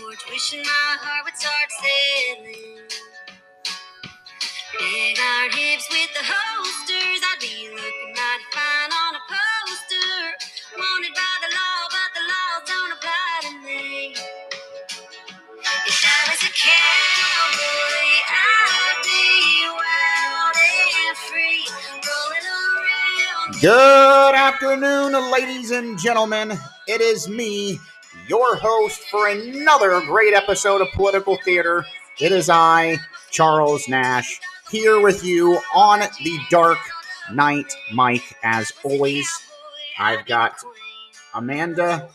porch, wishing my heart would start sailing. Big iron hips with the holsters, I'd be looking mighty fine on a poster. Wanted by the law, but the laws don't apply to me. If I was a cowboy, I'd be wild and free, rolling around. Good afternoon, ladies and gentlemen. It is me, your host, for another great episode of Political Theater. It is I, Charles Nash, here with you on the Dark Night Mic. As always, I've got Miranda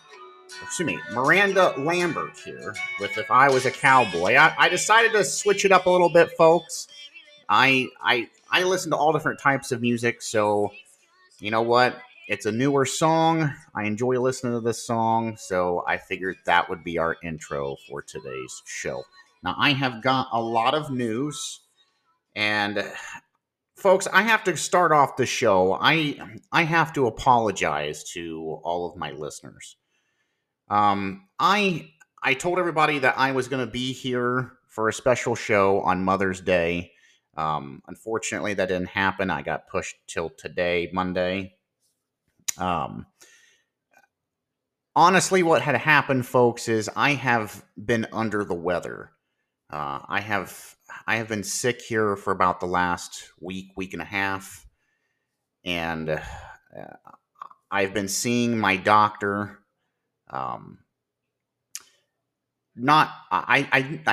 Lambert here with If I Was a Cowboy. I decided to switch it up a little bit, folks. I listen to all different types of music, so you know what? It's a newer song. I enjoy listening to this song, so I figured that would be our intro for today's show. Now, I have got a lot of news, and folks, I have to start off the show. I have to apologize to all of my listeners. I told everybody that I was going to be here for a special show on Mother's Day. Unfortunately, that didn't happen. I got pushed till today, Monday. Honestly, what had happened, folks, is I have been under the weather. I have been sick here for about the last week and a half, and I've been seeing my doctor. I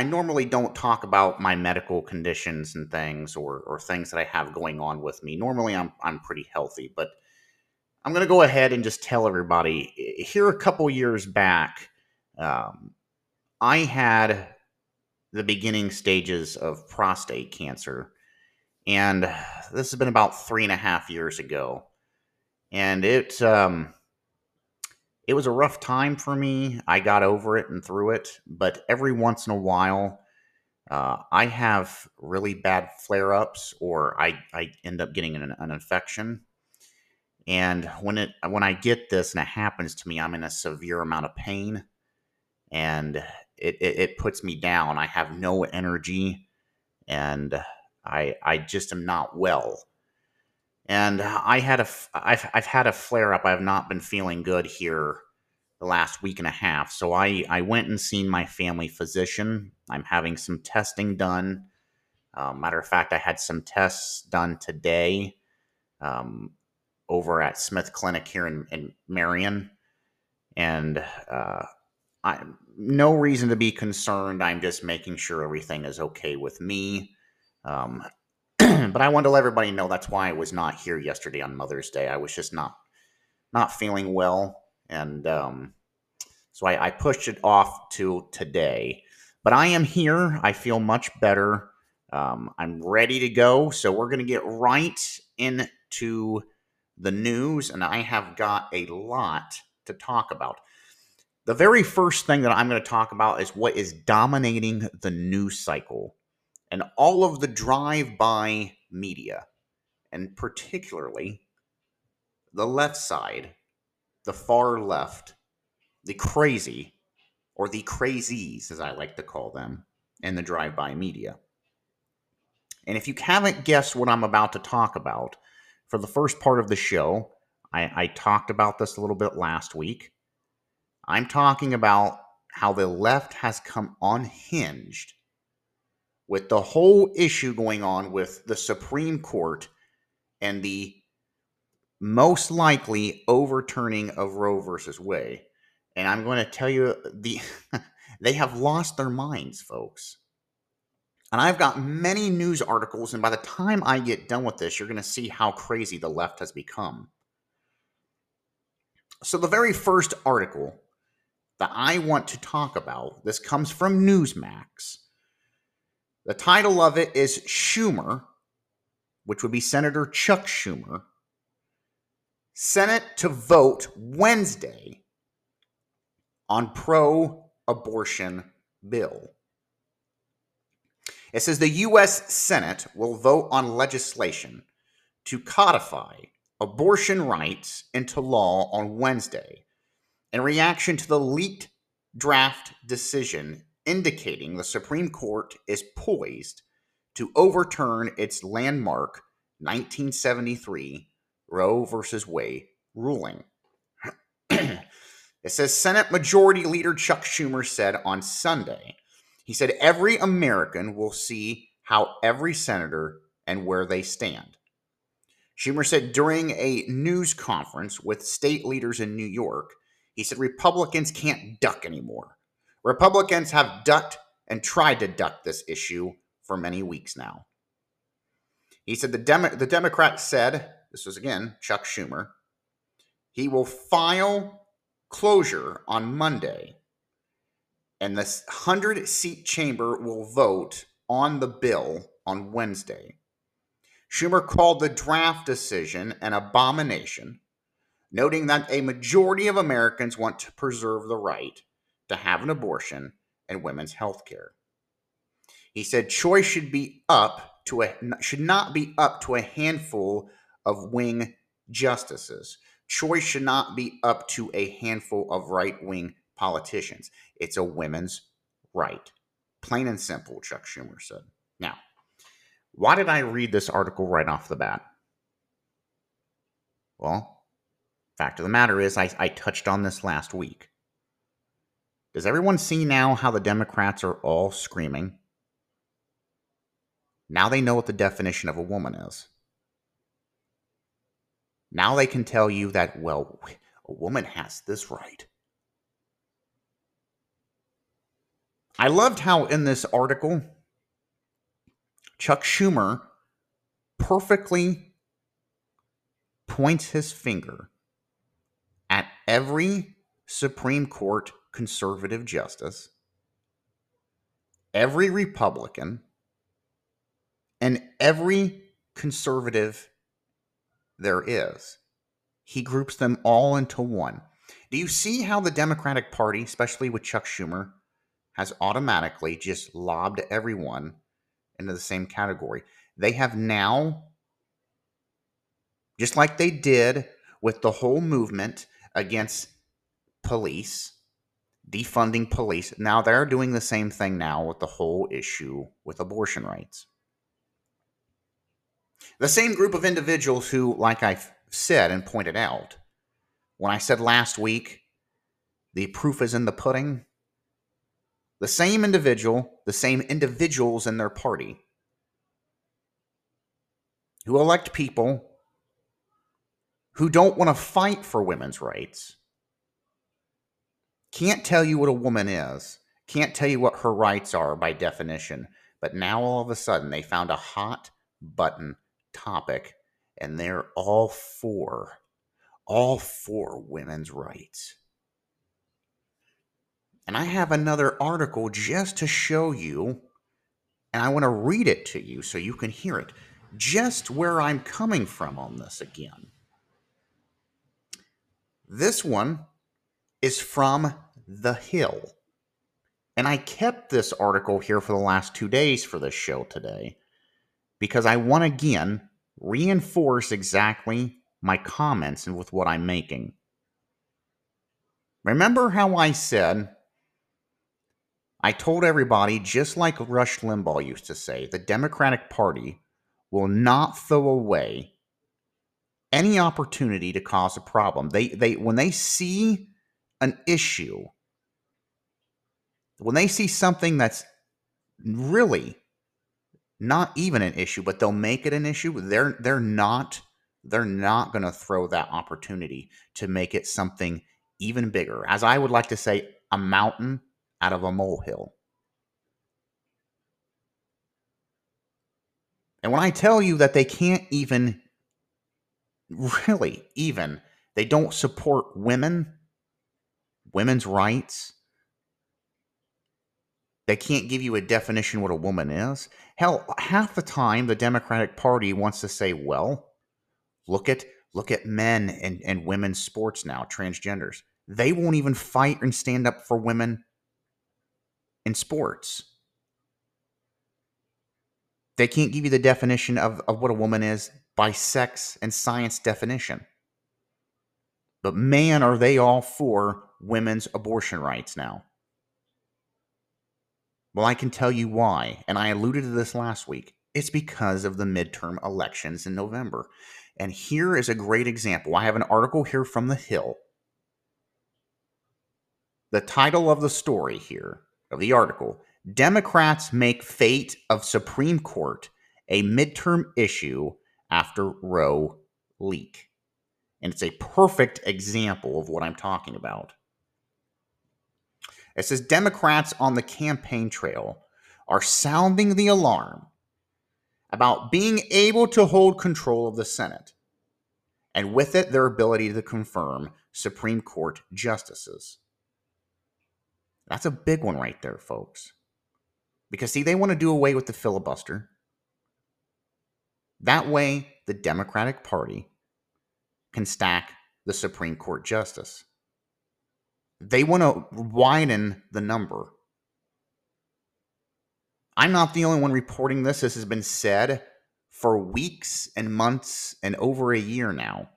normally don't talk about my medical conditions and things, or things that I have going on with me. Normally, I'm pretty healthy, but I'm going to go ahead and just tell everybody. Here a couple years back, I had the beginning stages of prostate cancer, and this has been about 3.5 years ago, and it was a rough time for me. I got over it and through it, but every once in a while, I have really bad flare-ups, or I end up getting an infection. And when I get this and it happens to me, I'm in a severe amount of pain, and it puts me down. I have no energy, and I just am not well. And I've had a flare up. I have not been feeling good here the last 1.5 weeks. So I went and seen my family physician. I'm having some testing done. Matter of fact, I had some tests done today. Over at Smith Clinic here in Marion. And no reason to be concerned. I'm just making sure everything is okay with me. But I wanted to let everybody know that's why I was not here yesterday on Mother's Day. I was just not feeling well. And so I pushed it off to today. But I am here. I feel much better. I'm ready to go. So we're going to get right into the news, and I have got a lot to talk about. The very first thing that I'm going to talk about is what is dominating the news cycle and all of the drive-by media, and particularly the left side, the far left, the crazy, or the crazies, as I like to call them, and the drive-by media. And if you haven't guessed what I'm about to talk about, for the first part of the show, I talked about this a little bit last week. I'm talking about how the left has come unhinged with the whole issue going on with the Supreme Court and the most likely overturning of Roe versus Wade. And I'm going to tell you, they have lost their minds, folks. And I've got many news articles, and by the time I get done with this, you're going to see how crazy the left has become. So the very first article that I want to talk about, this comes from Newsmax. The title of it is Schumer, which would be Senator Chuck Schumer, Senate to vote Wednesday on pro-abortion bill. It says the U.S. Senate will vote on legislation to codify abortion rights into law on Wednesday in reaction to the leaked draft decision indicating the Supreme Court is poised to overturn its landmark 1973 Roe versus Wade ruling. It says Senate Majority Leader Chuck Schumer said on Sunday, he said, every American will see how every senator and where they stand. Schumer said during a news conference with state leaders in New York, he said Republicans can't duck anymore. Republicans have ducked and tried to duck this issue for many weeks now. He said the Democrats said, this was again Chuck Schumer, he will file closure on Monday, and the 100-seat chamber will vote on the bill on Wednesday. Schumer called the draft decision an abomination, noting that a majority of Americans want to preserve the right to have an abortion and women's health care. He said choice should not be up to a handful of wing justices. Choice should not be up to a handful of right-wing politicians. It's a women's right. Plain and simple, Chuck Schumer said. Now, why did I read this article right off the bat? Well, fact of the matter is I touched on this last week. Does everyone see now how the Democrats are all screaming? Now they know what the definition of a woman is. Now they can tell you that, well, a woman has this right. I loved how in this article, Chuck Schumer perfectly points his finger at every Supreme Court conservative justice, every Republican, and every conservative there is. He groups them all into one. Do you see how the Democratic Party, especially with Chuck Schumer, has automatically just lobbed everyone into the same category? They have now, just like they did with the whole movement against police, defunding police, now they're doing the same thing now with the whole issue with abortion rights. The same group of individuals who, like I said and pointed out, when I said last week, the proof is in the pudding, the same individual, the same individuals in their party who elect people who don't want to fight for women's rights, can't tell you what a woman is, can't tell you what her rights are by definition, but now all of a sudden they found a hot button topic and they're all for women's rights. And I have another article just to show you, and I want to read it to you so you can hear it, just where I'm coming from on this again. This one is from The Hill. And I kept this article here for the last 2 days for this show today because I want to again reinforce exactly my comments and with what I'm making. Remember how I said, I told everybody, just like Rush Limbaugh used to say, the Democratic Party will not throw away any opportunity to cause a problem. When they see an issue, when they see something that's really not even an issue, but they'll make it an issue, they're not going to throw that opportunity to make it something even bigger. As I would like to say, a mountain out of a molehill. And when I tell you that they can't even, really even, they don't support women, women's rights, they can't give you a definition what a woman is. Hell, half the time the Democratic Party wants to say, well, look at men and women's sports now, transgenders. They won't even fight and stand up for women in sports. They can't give you the definition of what a woman is by sex and science definition. But man, are they all for women's abortion rights now. Well, I can tell you why, and I alluded to this last week. It's because of the midterm elections in November. And here is a great example. I have an article here from The Hill. The title of the story here, of the article, Democrats make fate of Supreme Court a midterm issue after Roe leak. And it's a perfect example of what I'm talking about. It says Democrats on the campaign trail are sounding the alarm about being able to hold control of the Senate, and with it, their ability to confirm Supreme Court justices. That's a big one right there, folks. Because, see, they want to do away with the filibuster. That way, the Democratic Party can stack the Supreme Court justice. They want to widen the number. I'm not the only one reporting this. This has been said for weeks and months and over a year now.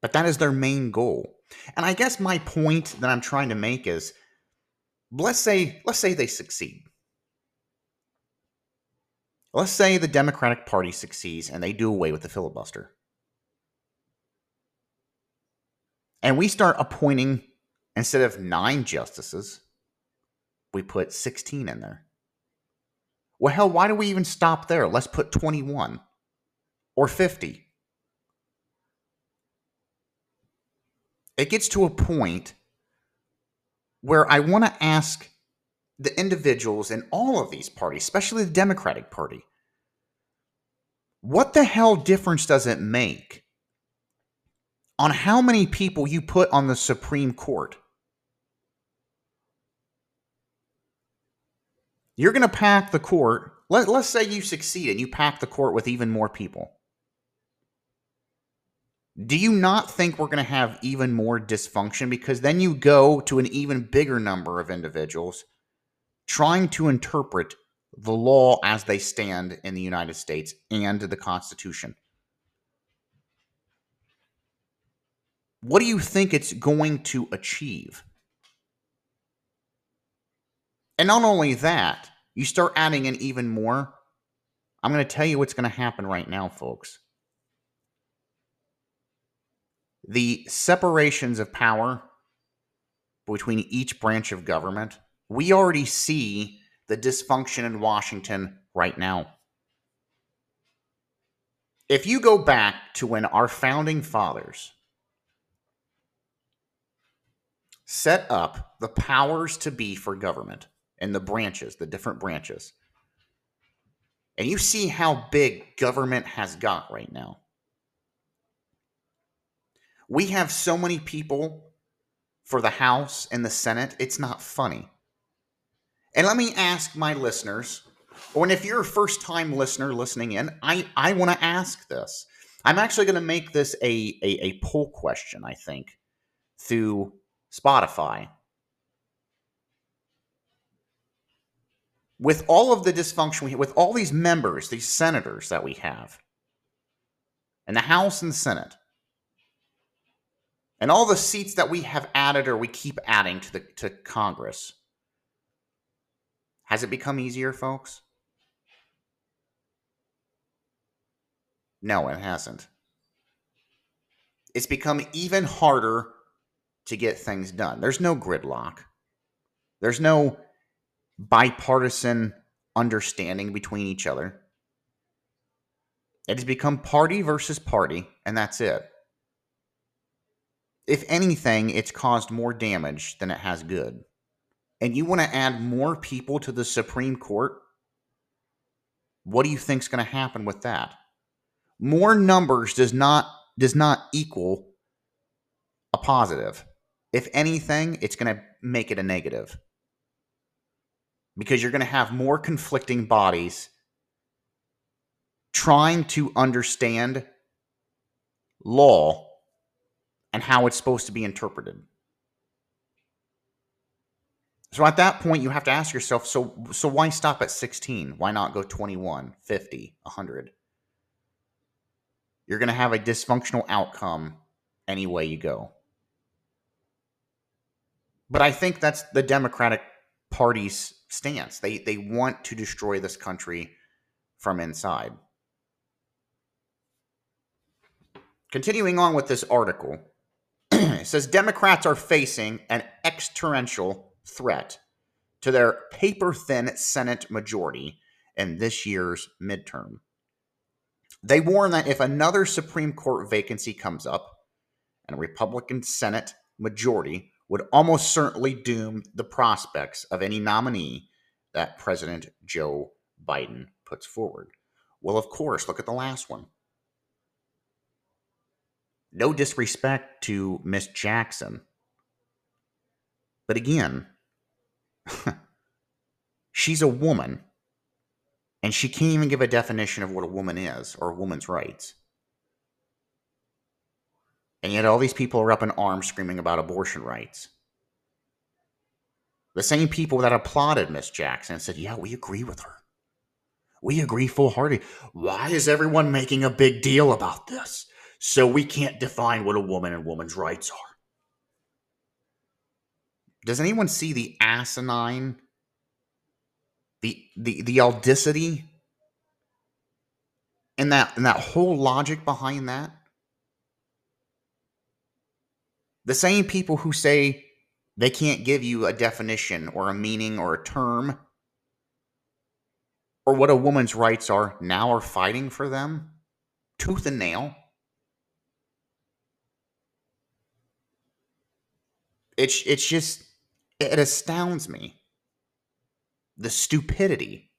But that is their main goal. And I guess my point that I'm trying to make is, let's say they succeed. Let's say the Democratic Party succeeds and they do away with the filibuster. And we start appointing, instead of 9 justices, we put 16 in there. Well, hell, why do we even stop there? Let's put 21 or 50. It gets to a point where I want to ask the individuals in all of these parties, especially the Democratic Party, what the hell difference does it make on how many people you put on the Supreme Court? You're going to pack the court. Let's say you succeed and you pack the court with even more people. Do you not think we're going to have even more dysfunction? Because then you go to an even bigger number of individuals trying to interpret the law as they stand in the United States and the Constitution. What do you think it's going to achieve? And not only that, you start adding in even more. I'm going to tell you what's going to happen right now, folks. The separations of power between each branch of government, we already see the dysfunction in Washington right now. If you go back to when our founding fathers set up the powers to be for government, and the branches, the different branches. And you see how big government has got right now. We have so many people for the House and the Senate, it's not funny. And let me ask my listeners, or if you're a first-time listener listening in, I want to ask this. I'm actually going to make this a poll question, I think, through Spotify. With all of the dysfunction, with all these members, these senators that we have, and the House and the Senate, and all the seats that we have added or we keep adding to Congress, has it become easier, folks? No, it hasn't. It's become even harder to get things done. There's no gridlock. There's no bipartisan understanding between each other. It has become party versus party, and that's it. If anything, it's caused more damage than it has good. And you want to add more people to the Supreme Court? What do you think's going to happen with that? More numbers does not equal a positive. If anything, it's going to make it a negative. Because you're going to have more conflicting bodies trying to understand law and how it's supposed to be interpreted. So at that point, you have to ask yourself, so why stop at 16? Why not go 21, 50, 100? You're going to have a dysfunctional outcome any way you go. But I think that's the Democratic Party's stance. They want to destroy this country from inside. Continuing on with this article, it says Democrats are facing an existential threat to their paper-thin Senate majority in this year's midterm. They warn that if another Supreme Court vacancy comes up, and a Republican Senate majority would almost certainly doom the prospects of any nominee that President Joe Biden puts forward. Well, of course, look at the last one. No disrespect to Miss Jackson, but again, she's a woman, and she can't even give a definition of what a woman is or a woman's rights. And yet all these people are up in arms screaming about abortion rights. The same people that applauded Miss Jackson said, yeah, we agree with her. We agree full-heartedly. Why is everyone making a big deal about this? So we can't define what a woman and woman's rights are. Does anyone see the asinine, the audacity, and that whole logic behind that? The same people who say they can't give you a definition or a meaning or a term or what a woman's rights are now are fighting for them, tooth and nail. It's just, it astounds me. The stupidity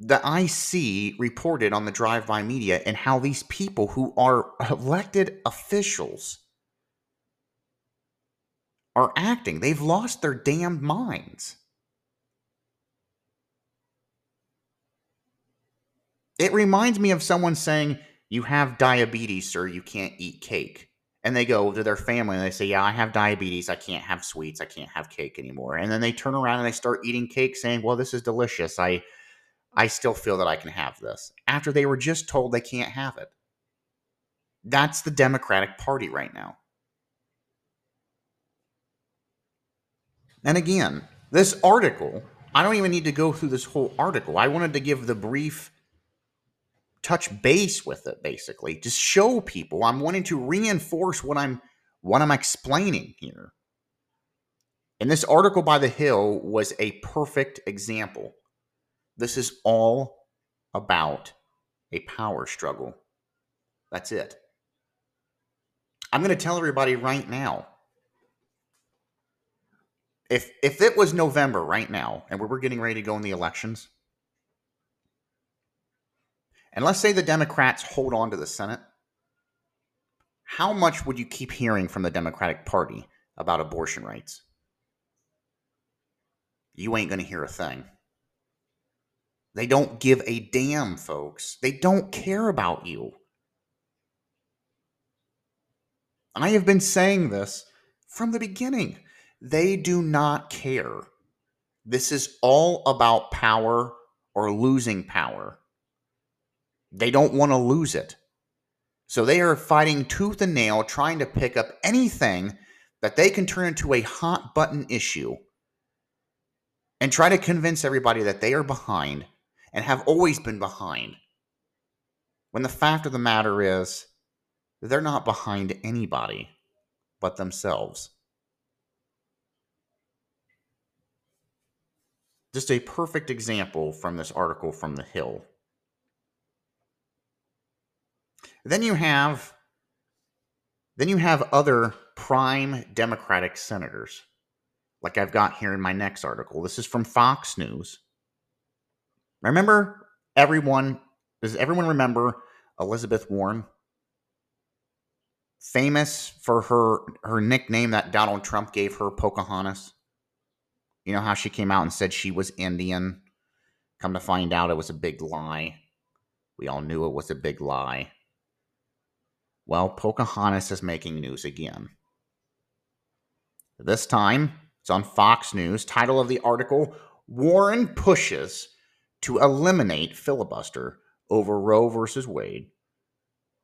that I see reported on the drive-by media and how these people who are elected officials are acting. They've lost their damn minds. It reminds me of someone saying, you have diabetes, sir, you can't eat cake. And they go to their family and they say, yeah, I have diabetes. I can't have sweets. I can't have cake anymore. And then they turn around and they start eating cake saying, well, this is delicious. I still feel that I can have this. After they were just told they can't have it. That's the Democratic Party right now. And again, this article, I don't even need to go through this whole article. I wanted to give the brief touch base with it, basically, just show people. I'm wanting to reinforce what I'm explaining here. And this article by The Hill was a perfect example. This is all about a power struggle. That's it. I'm going to tell everybody right now, if it was November right now and we were getting ready to go in the elections, and let's say the Democrats hold on to the Senate, how much would you keep hearing from the Democratic Party about abortion rights? You ain't going to hear a thing. They don't give a damn, folks. They don't care about you. I have been saying this from the beginning. They do not care. This is all about power or losing power. They don't want to lose it. So they are fighting tooth and nail, trying to pick up anything that they can turn into a hot button issue and try to convince everybody that they are behind and have always been behind. When the fact of the matter is, they're not behind anybody but themselves. Just a perfect example from this article from The Hill. Then you have other prime Democratic senators, like I've got here in my next article. This is from Fox News. Remember, does everyone remember Elizabeth Warren? Famous for her nickname that Donald Trump gave her, Pocahontas. You know how she came out and said she was Indian? Come to find out it was a big lie. We all knew it was a big lie. Well, Pocahontas is making news again. This time, it's on Fox News. Title of the article, Warren pushes to eliminate filibuster over Roe versus Wade.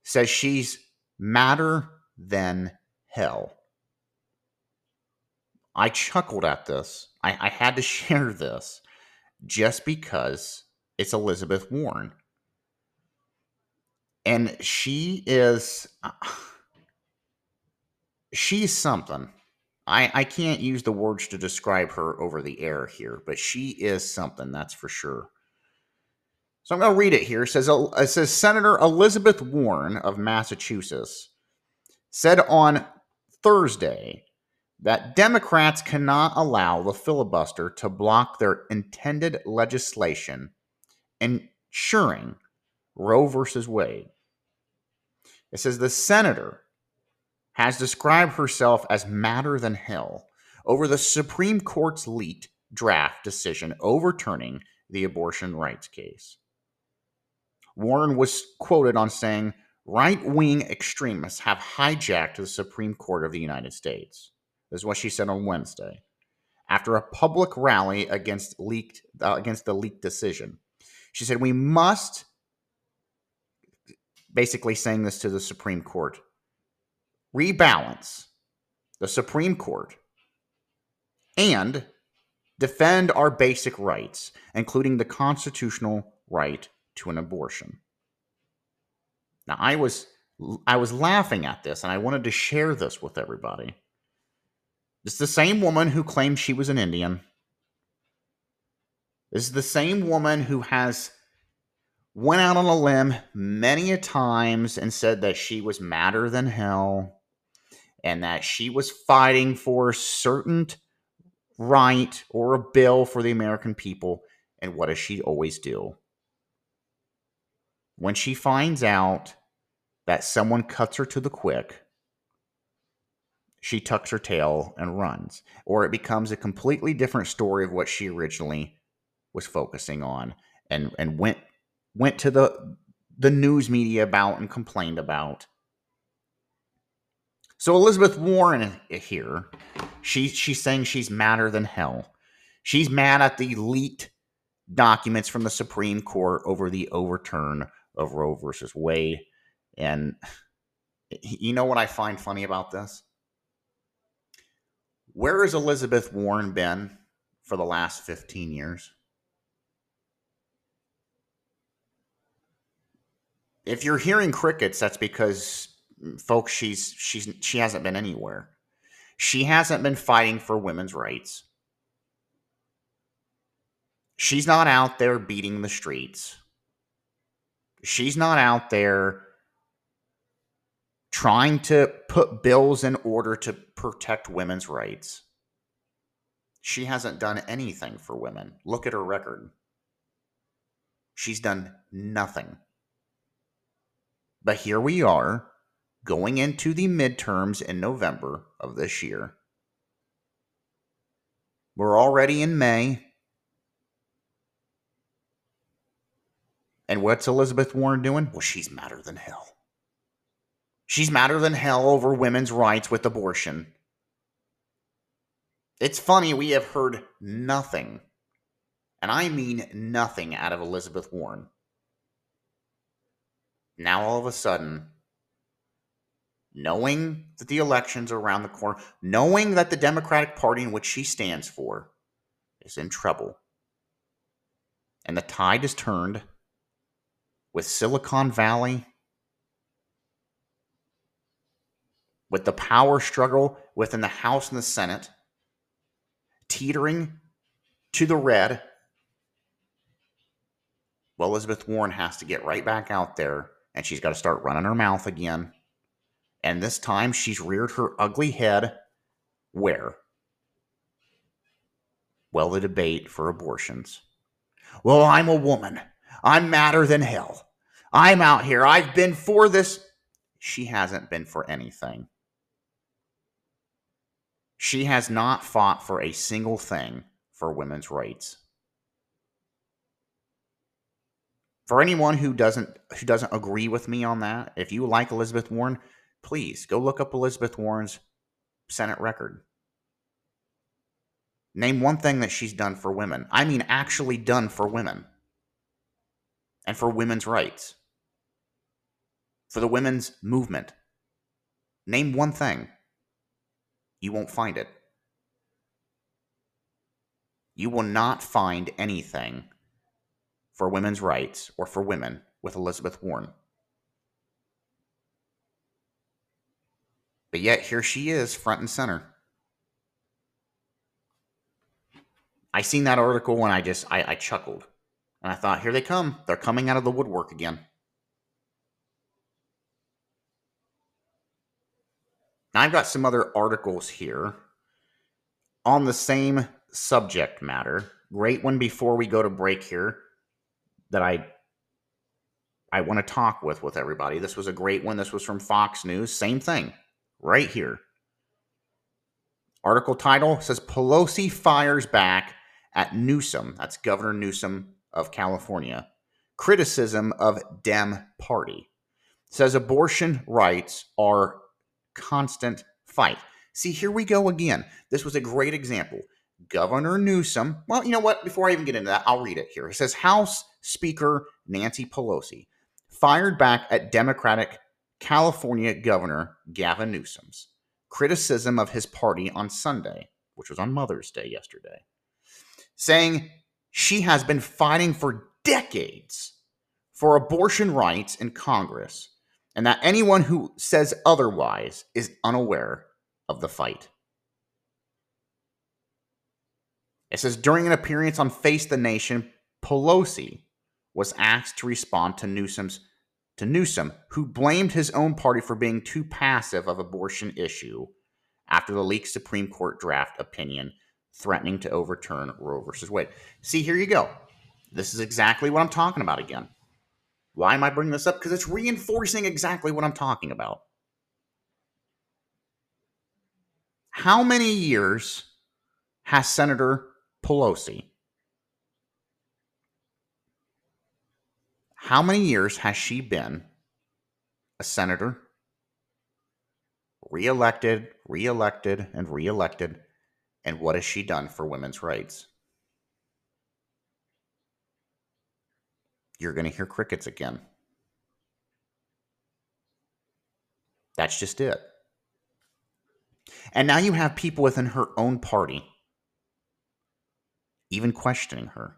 Says she's madder than hell. I chuckled at this. I had to share this just because it's Elizabeth Warren. And she's something. I can't use the words to describe her over the air here, but she is something, that's for sure. So I'm going to read it here. It says Senator Elizabeth Warren of Massachusetts said on Thursday that Democrats cannot allow the filibuster to block their intended legislation ensuring Roe versus Wade. It says the senator has described herself as madder than hell over the Supreme Court's leaked draft decision overturning the abortion rights case. Warren was quoted on saying, right-wing extremists have hijacked the Supreme Court of the United States. This is what she said on Wednesday, after a public rally against the leaked decision. She said, we must, basically saying this to the Supreme Court, rebalance the Supreme Court and defend our basic rights, including the constitutional right to an abortion. Now, I was laughing at this, and I wanted to share this with everybody. It's the same woman who claimed she was an Indian. This is the same woman who has went out on a limb many a times and said that she was madder than hell and that she was fighting for a certain right or a bill for the American people. And what does she always do? When she finds out that someone cuts her to the quick, she tucks her tail and runs, or it becomes a completely different story of what she originally was focusing on and went to the news media about and complained about. So Elizabeth Warren here, she's saying she's madder than hell. She's mad at the leaked documents from the Supreme Court over the overturn of Roe versus Wade. And you know what I find funny about this? Where has Elizabeth Warren been for the last 15 years? If you're hearing crickets, that's because, folks, she hasn't been anywhere. She hasn't been fighting for women's rights. She's not out there beating the streets. She's not out there trying to put bills in order to protect women's rights. She hasn't done anything for women. Look at her record. She's done nothing. But here we are, going into the midterms in November of this year. We're already in May. And what's Elizabeth Warren doing? Well, she's madder than hell. She's madder than hell over women's rights with abortion. It's funny, we have heard nothing, and I mean nothing, out of Elizabeth Warren. Now, all of a sudden, knowing that the elections are around the corner, knowing that the Democratic Party in which she stands for is in trouble, and the tide is turned with Silicon Valley, with the power struggle within the House and the Senate, teetering to the red, well, Elizabeth Warren has to get right back out there, and she's got to start running her mouth again. And this time, she's reared her ugly head where? Well, the debate for abortions. Well, I'm a woman. I'm madder than hell. I'm out here. I've been for this. She hasn't been for anything. She has not fought for a single thing for women's rights. For anyone who doesn't agree with me on that, if you like Elizabeth Warren, please go look up Elizabeth Warren's Senate record. Name one thing that she's done for women. I mean, actually done for women. And for women's rights. For the women's movement. Name one thing. You won't find it. You will not find anything for women's rights or for women with Elizabeth Warren. But yet here she is, front and center. I seen that article when I chuckled. And I thought, here they come. They're coming out of the woodwork again. Now, I've got some other articles here on the same subject matter. Great one before we go to break here that I want to talk with everybody. This was a great one. This was from Fox News. Same thing right here. Article title says Pelosi fires back at Newsom. That's Governor Newsom of California. Criticism of Dem Party. Says abortion rights are constant fight. See, here we go again. This was a great example. Governor Newsom. Well, you know what? Before I even get into that, I'll read it here. It says House Speaker Nancy Pelosi fired back at Democratic California Governor Gavin Newsom's criticism of his party on Sunday, which was on Mother's Day yesterday, saying she has been fighting for decades for abortion rights in Congress, and that anyone who says otherwise is unaware of the fight. It says, during an appearance on Face the Nation, Pelosi was asked to respond to Newsom, who blamed his own party for being too passive of abortion issue after the leaked Supreme Court draft opinion threatening to overturn Roe versus Wade. See, here you go. This is exactly what I'm talking about again. Why am I bringing this up? Because it's reinforcing exactly what I'm talking about. How many years has Senator Pelosi? How many years has she been a senator? Reelected, reelected, and reelected. And what has she done for women's rights? You're going to hear crickets again. That's just it. And now you have people within her own party even questioning her.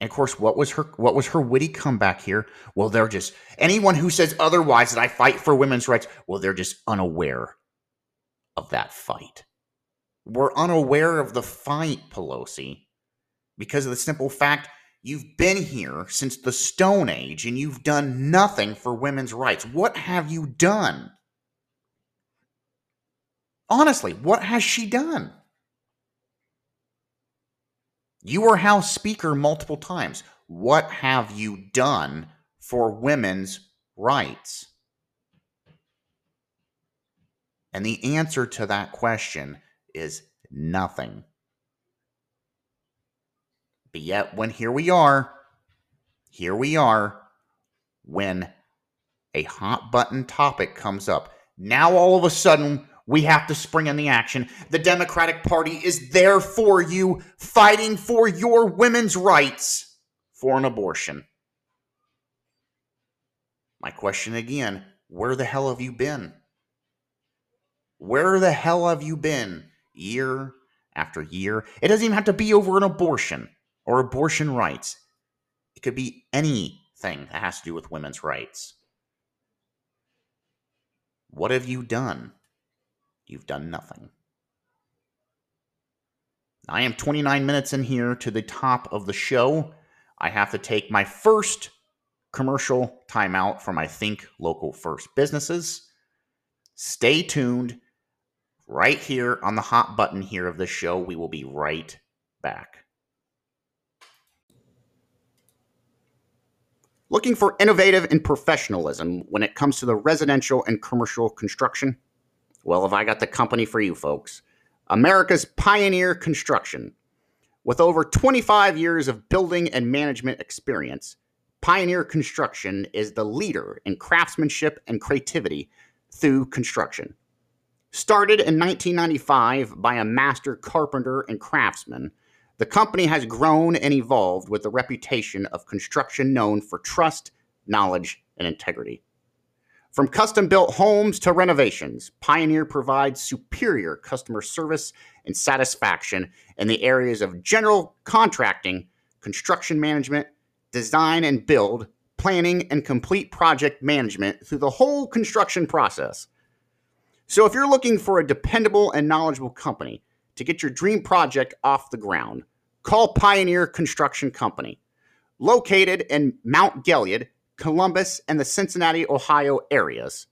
And of course, what was her witty comeback here? Well, they're just anyone who says otherwise that I fight for women's rights, well, they're just unaware of that fight. We're unaware of the fight, Pelosi, because of the simple fact you've been here since the Stone Age and you've done nothing for women's rights. What have you done? Honestly, what has she done? You were House Speaker multiple times. What have you done for women's rights? And the answer to that question is nothing. But yet, when here we are, when a hot button topic comes up, now all of a sudden, we have to spring in the action. The Democratic Party is there for you, fighting for your women's rights for an abortion. My question again, where the hell have you been? Where the hell have you been year after year? It doesn't even have to be over an abortion or abortion rights. It could be anything that has to do with women's rights. What have you done? You've done nothing. I am 29 minutes in here to the top of the show. I have to take my first commercial timeout for my Think Local First businesses. Stay tuned right here on the hot button here of this show. We will be right back. Looking for innovative and professionalism when it comes to the residential and commercial construction? Well, have I got the company for you folks. America's Pioneer Construction. With over 25 years of building and management experience, Pioneer Construction is the leader in craftsmanship and creativity through construction. Started in 1995 by a master carpenter and craftsman, the company has grown and evolved with the reputation of construction known for trust, knowledge, and integrity. From custom-built homes to renovations, Pioneer provides superior customer service and satisfaction in the areas of general contracting, construction management, design and build, planning, and complete project management through the whole construction process. So if you're looking for a dependable and knowledgeable company to get your dream project off the ground, call Pioneer Construction Company. Located in Mount Gilead, Columbus, and the Cincinnati, Ohio areas.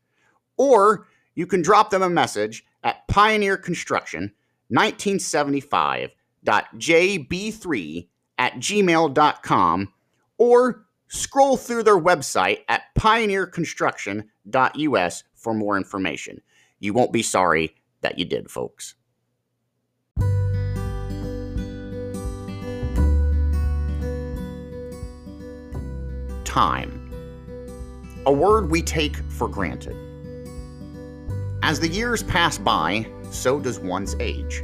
Or you can drop them a message at pioneerconstruction1975.jb3@gmail.com or scroll through their website at pioneerconstruction.us for more information. You won't be sorry that you did, folks. Time. A word we take for granted. As the years pass by, so does one's age.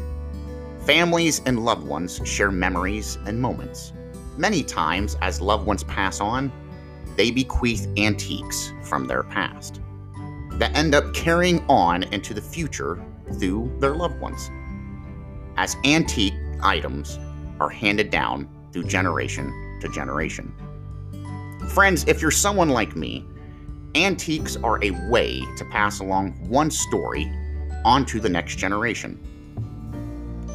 Families and loved ones share memories and moments. Many times, as loved ones pass on, they bequeath antiques from their past that end up carrying on into the future through their loved ones. As antique items are handed down through generation to generation. Friends, if you're someone like me, antiques are a way to pass along one story onto the next generation.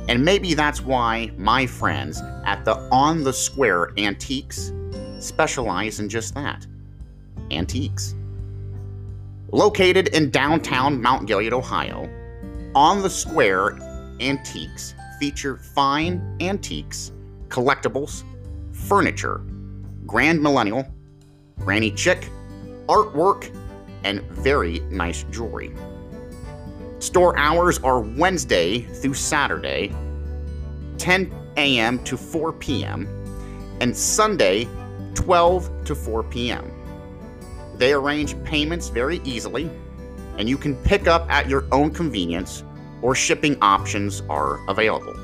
And maybe that's why my friends at the On the Square Antiques specialize in just that, antiques. Located in downtown Mount Gilead, Ohio, On the Square Antiques feature fine antiques, collectibles, furniture, Grand Millennial, Granny Chick, artwork, and very nice jewelry. Store hours are Wednesday through Saturday, 10 a.m. to 4 p.m., and Sunday, 12 to 4 p.m. They arrange payments very easily, and you can pick up at your own convenience, or shipping options are available.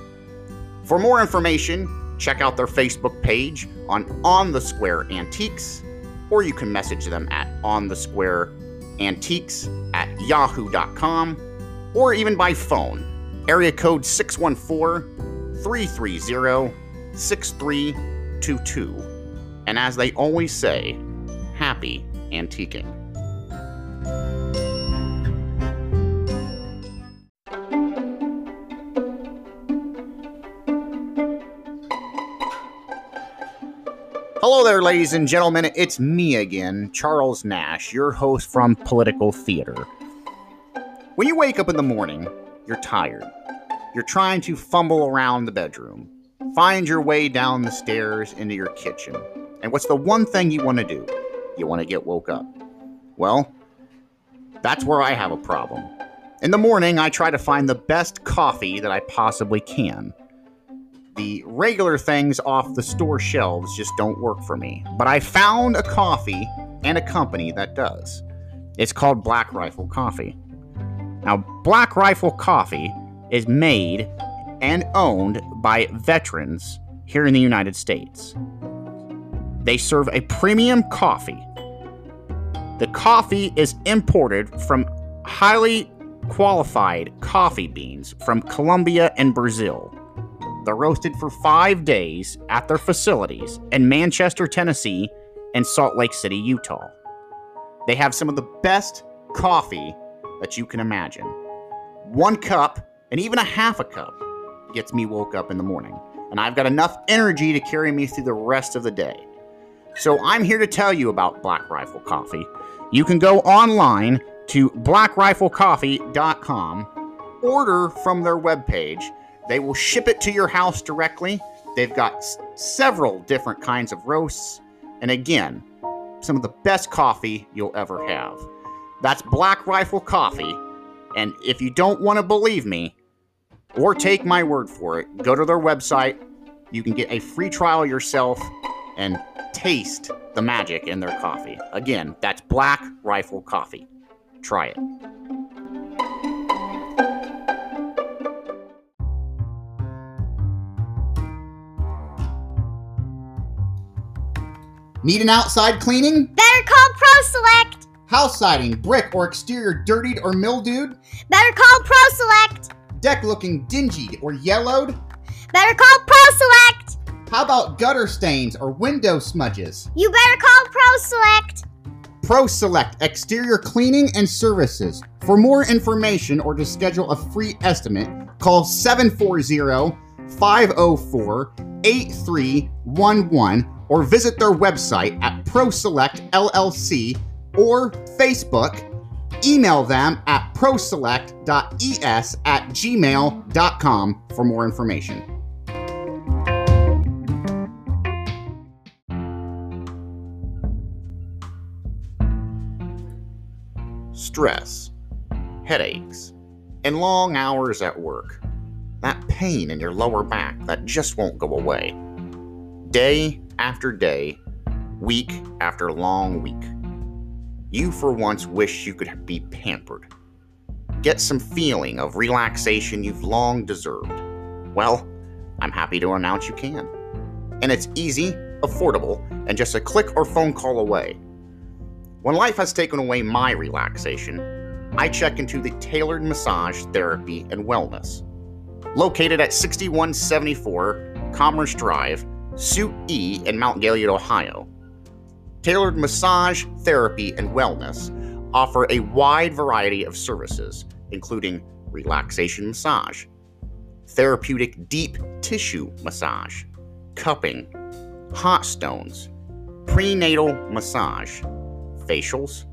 For more information, check out their Facebook page on the Square Antiques, or you can message them at onthesquareantiques@yahoo.com, or even by phone, area code 614-330-6322. And as they always say, happy antiquing. Hello there, ladies and gentlemen. It's me again, Charles Nash, your host from Political Theater. When you wake up in the morning, you're tired. You're trying to fumble around the bedroom, find your way down the stairs into your kitchen. And what's the one thing you want to do? You want to get woke up. Well, that's where I have a problem. In the morning, I try to find the best coffee that I possibly can. The regular things off the store shelves just don't work for me. But I found a coffee and a company that does. It's called Black Rifle Coffee. Now, Black Rifle Coffee is made and owned by veterans here in the United States. They serve a premium coffee. The coffee is imported from highly qualified coffee beans from Colombia and Brazil. They're roasted for 5 days at their facilities in Manchester, Tennessee, and Salt Lake City, Utah. They have some of the best coffee that you can imagine. One cup, and even a half a cup, gets me woke up in the morning. And I've got enough energy to carry me through the rest of the day. So I'm here to tell you about Black Rifle Coffee. You can go online to blackriflecoffee.com, order from their webpage. They will ship it to your house directly. They've got several different kinds of roasts. And again, some of the best coffee you'll ever have. That's Black Rifle Coffee. And if you don't want to believe me or take my word for it, go to their website. You can get a free trial yourself and taste the magic in their coffee. Again, that's Black Rifle Coffee. Try it. Need an outside cleaning? Better call ProSelect! House siding, brick, or exterior dirtied or mildewed? Better call ProSelect. Deck looking dingy or yellowed? Better call ProSelect. How about gutter stains or window smudges? You better call ProSelect. ProSelect Exterior Cleaning and Services. For more information or to schedule a free estimate, call 740-504-8311 or visit their website at ProSelect LLC or Facebook. Email them at proselect.es@gmail.com for more information. Stress, headaches, and long hours at work. That pain in your lower back that just won't go away. Day after day, week after long week. You for once wish you could be pampered. Get some feeling of relaxation you've long deserved. Well, I'm happy to announce you can. And it's easy, affordable, and just a click or phone call away. When life has taken away my relaxation, I check into the Tailored Massage Therapy and Wellness. Located at 6174 Commerce Drive, Suite E in Mount Gilead, Ohio. Tailored Massage, Therapy, and Wellness offer a wide variety of services, including relaxation massage, therapeutic deep tissue massage, cupping, hot stones, prenatal massage, facials,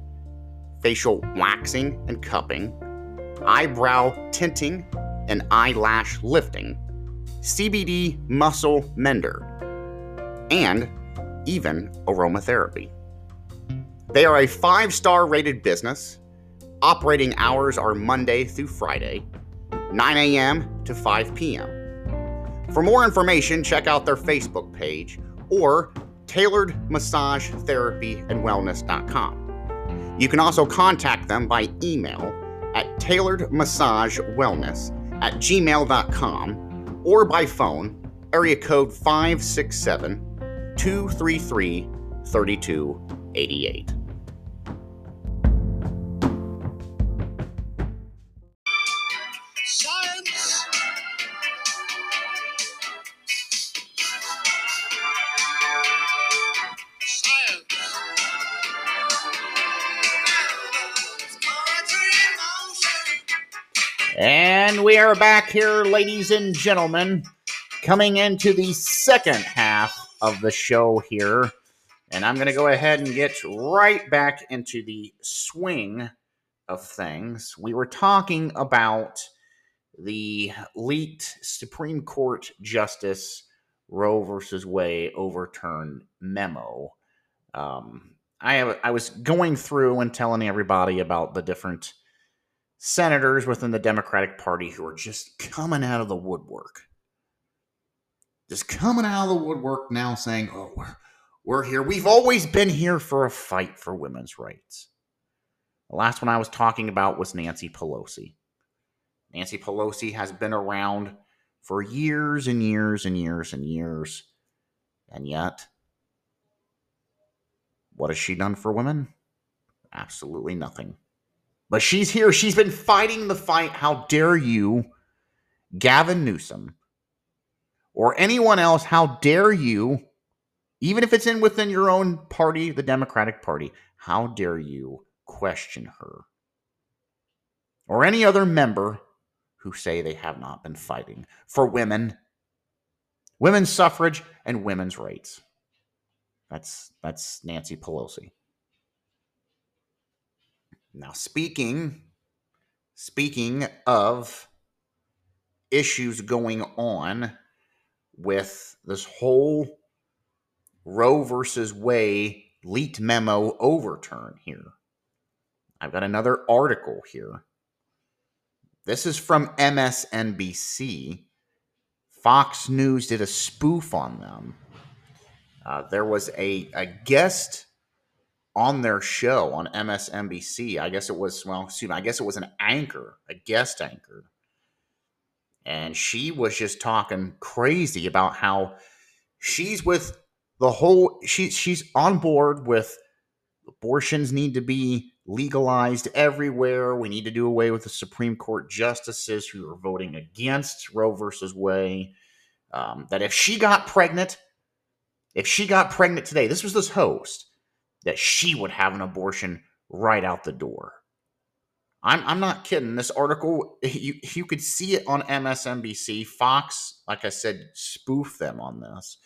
facial waxing and cupping, eyebrow tinting and eyelash lifting, CBD muscle mender, and even aromatherapy. They are a 5-star rated business. Operating hours are Monday through Friday, 9 a.m. to 5 p.m. For more information, check out their Facebook page or tailoredmassagetherapyandwellness.com. You can also contact them by email at tailoredmassagewellness@gmail.com or by phone, area code 567 233-3288. Science. And we are back here, ladies and gentlemen, coming into the second half of the show here, and I'm going to go ahead and get right back into the swing of things. We were talking about the leaked Supreme Court Justice Roe versus Wade overturn memo. I was going through and telling everybody about the different senators within the Democratic Party who are just coming out of the woodwork. Just coming out of the woodwork now saying, oh, we're here. We've always been here for a fight for women's rights. The last one I was talking about was Nancy Pelosi. Nancy Pelosi has been around for years and years and years and years. And yet, what has she done for women? Absolutely nothing. But she's here. She's been fighting the fight. How dare you, Gavin Newsom, or anyone else, how dare you, even if it's within your own party, the Democratic Party, how dare you question her? Or any other member who say they have not been fighting for women, women's suffrage, and women's rights. That's Nancy Pelosi. Now, speaking of issues going on with this whole Roe versus Wade leaked memo overturn here, I've got another article here. This is from MSNBC. Fox News did a spoof on them. There was a guest on their show on MSNBC. I guess it was an anchor, a guest anchor. And she was just talking crazy about how she's with the whole, she's on board with abortions need to be legalized everywhere. We need to do away with the Supreme Court justices who are voting against Roe versus Wade. That if she got pregnant today, this was this host, that she would have an abortion right out the door. I'm not kidding. This article, you could see it on MSNBC. Fox, like I said, spoofed them on this.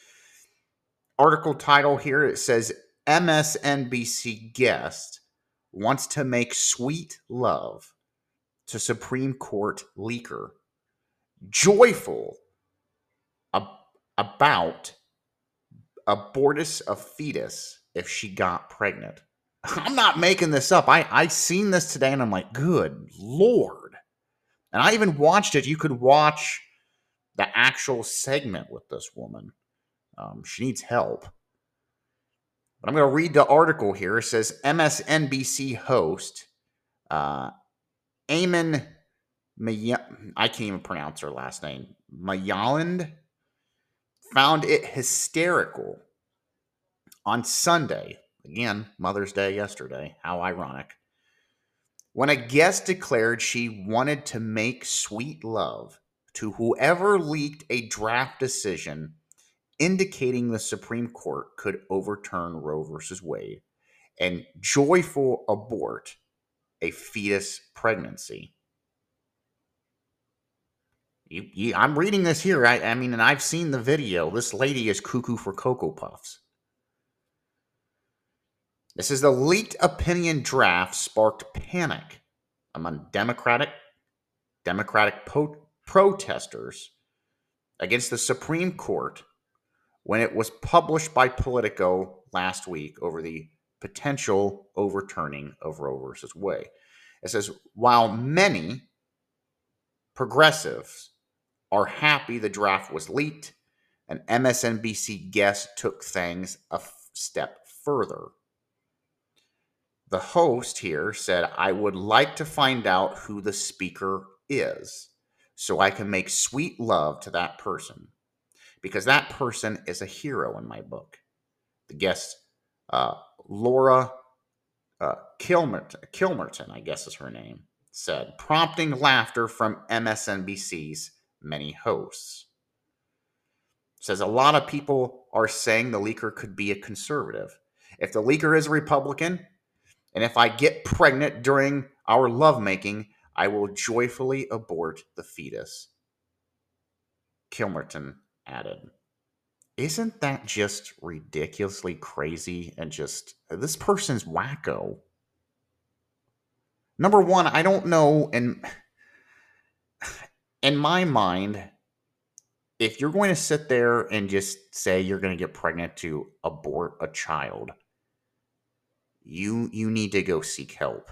Article title here, it says, MSNBC guest wants to make sweet love to Supreme Court leaker. Joyful about abortus of fetus if she got pregnant. I'm not making this up. I seen this today, and I'm like, good Lord. And I even watched it. You could watch the actual segment with this woman. She needs help. But I'm going to read the article here. It says, MSNBC host, Eamon, I can't even pronounce her last name, Mayaland, found it hysterical on Sunday. Again, Mother's Day yesterday. How ironic. When a guest declared she wanted to make sweet love to whoever leaked a draft decision indicating the Supreme Court could overturn Roe versus Wade and joyful abort a fetus pregnancy. I'm reading this here. I mean, and I've seen the video. This lady is cuckoo for Cocoa Puffs. This is the leaked opinion draft sparked panic among Democratic protesters against the Supreme Court when it was published by Politico last week over the potential overturning of Roe versus Wade. It says, while many progressives are happy the draft was leaked, an MSNBC guest took things a step further. The host here said, I would like to find out who the speaker is so I can make sweet love to that person, because that person is a hero in my book. The guest, Laura Kilmerton, I guess is her name, said, prompting laughter from MSNBC's many hosts. Says a lot of people are saying the leaker could be a conservative. If the leaker is a Republican, and if I get pregnant during our lovemaking, I will joyfully abort the fetus. Kilmerton added. Isn't that just ridiculously crazy and just, this person's wacko? Number one, I don't know, and in my mind, if you're going to sit there and just say you're going to get pregnant to abort a child, You need to go seek help.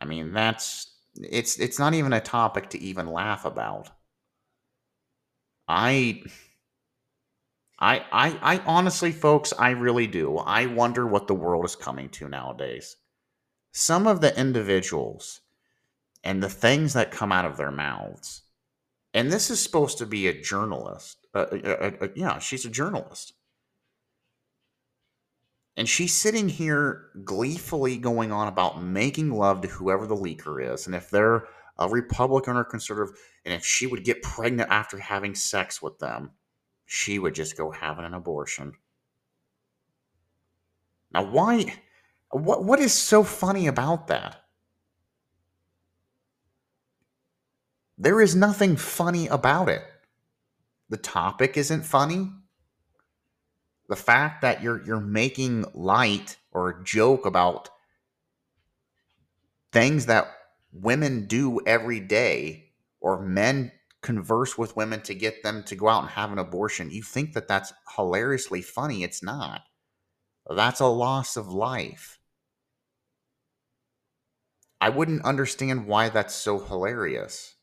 I mean, it's not even a topic to even laugh about. I honestly, folks, I really do. I wonder what the world is coming to nowadays. Some of the individuals and the things that come out of their mouths, and this is supposed to be a journalist. Yeah, she's a journalist. And she's sitting here gleefully going on about making love to whoever the leaker is. And if they're a Republican or conservative, and if she would get pregnant after having sex with them, she would just go have an abortion. Now, why? What is so funny about that? There is nothing funny about it. The topic isn't funny. The fact that you're making light or a joke about things that women do every day, or men converse with women to get them to go out and have an abortion, you think that that's hilariously funny. It's not. That's a loss of life. I wouldn't understand why that's so hilarious.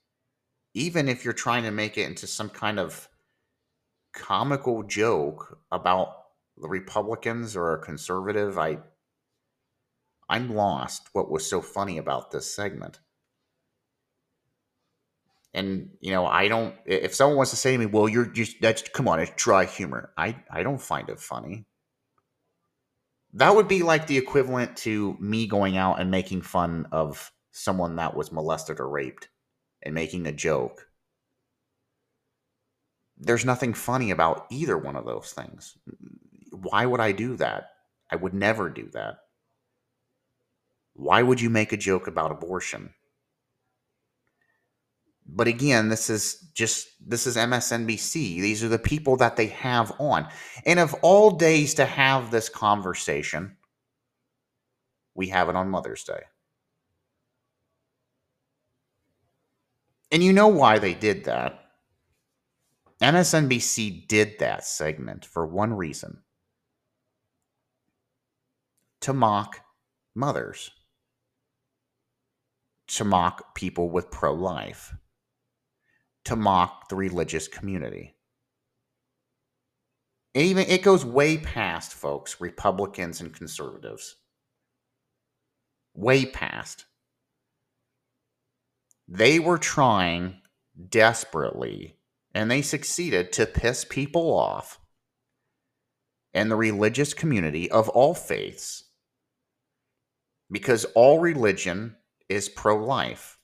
Even if you're trying to make it into some kind of comical joke about the Republicans or a conservative, I'm lost what was so funny about this segment. And, you know, I don't, if someone wants to say to me, well, you're just, that's, come on, it's dry humor. I don't find it funny. That would be like the equivalent to me going out and making fun of someone that was molested or raped and making a joke. There's nothing funny about either one of those things. Why would I do that? I would never do that. Why would you make a joke about abortion? But again, this is MSNBC. These are the people that they have on. And of all days to have this conversation, we have it on Mother's Day. And you know why they did that. MSNBC did that segment for one reason. To mock mothers. To mock people with pro-life. To mock the religious community. It goes way past, folks, Republicans and conservatives. Way past. They were trying desperately, and they succeeded, to piss people off. And the religious community of all faiths. Because all religion is pro-life.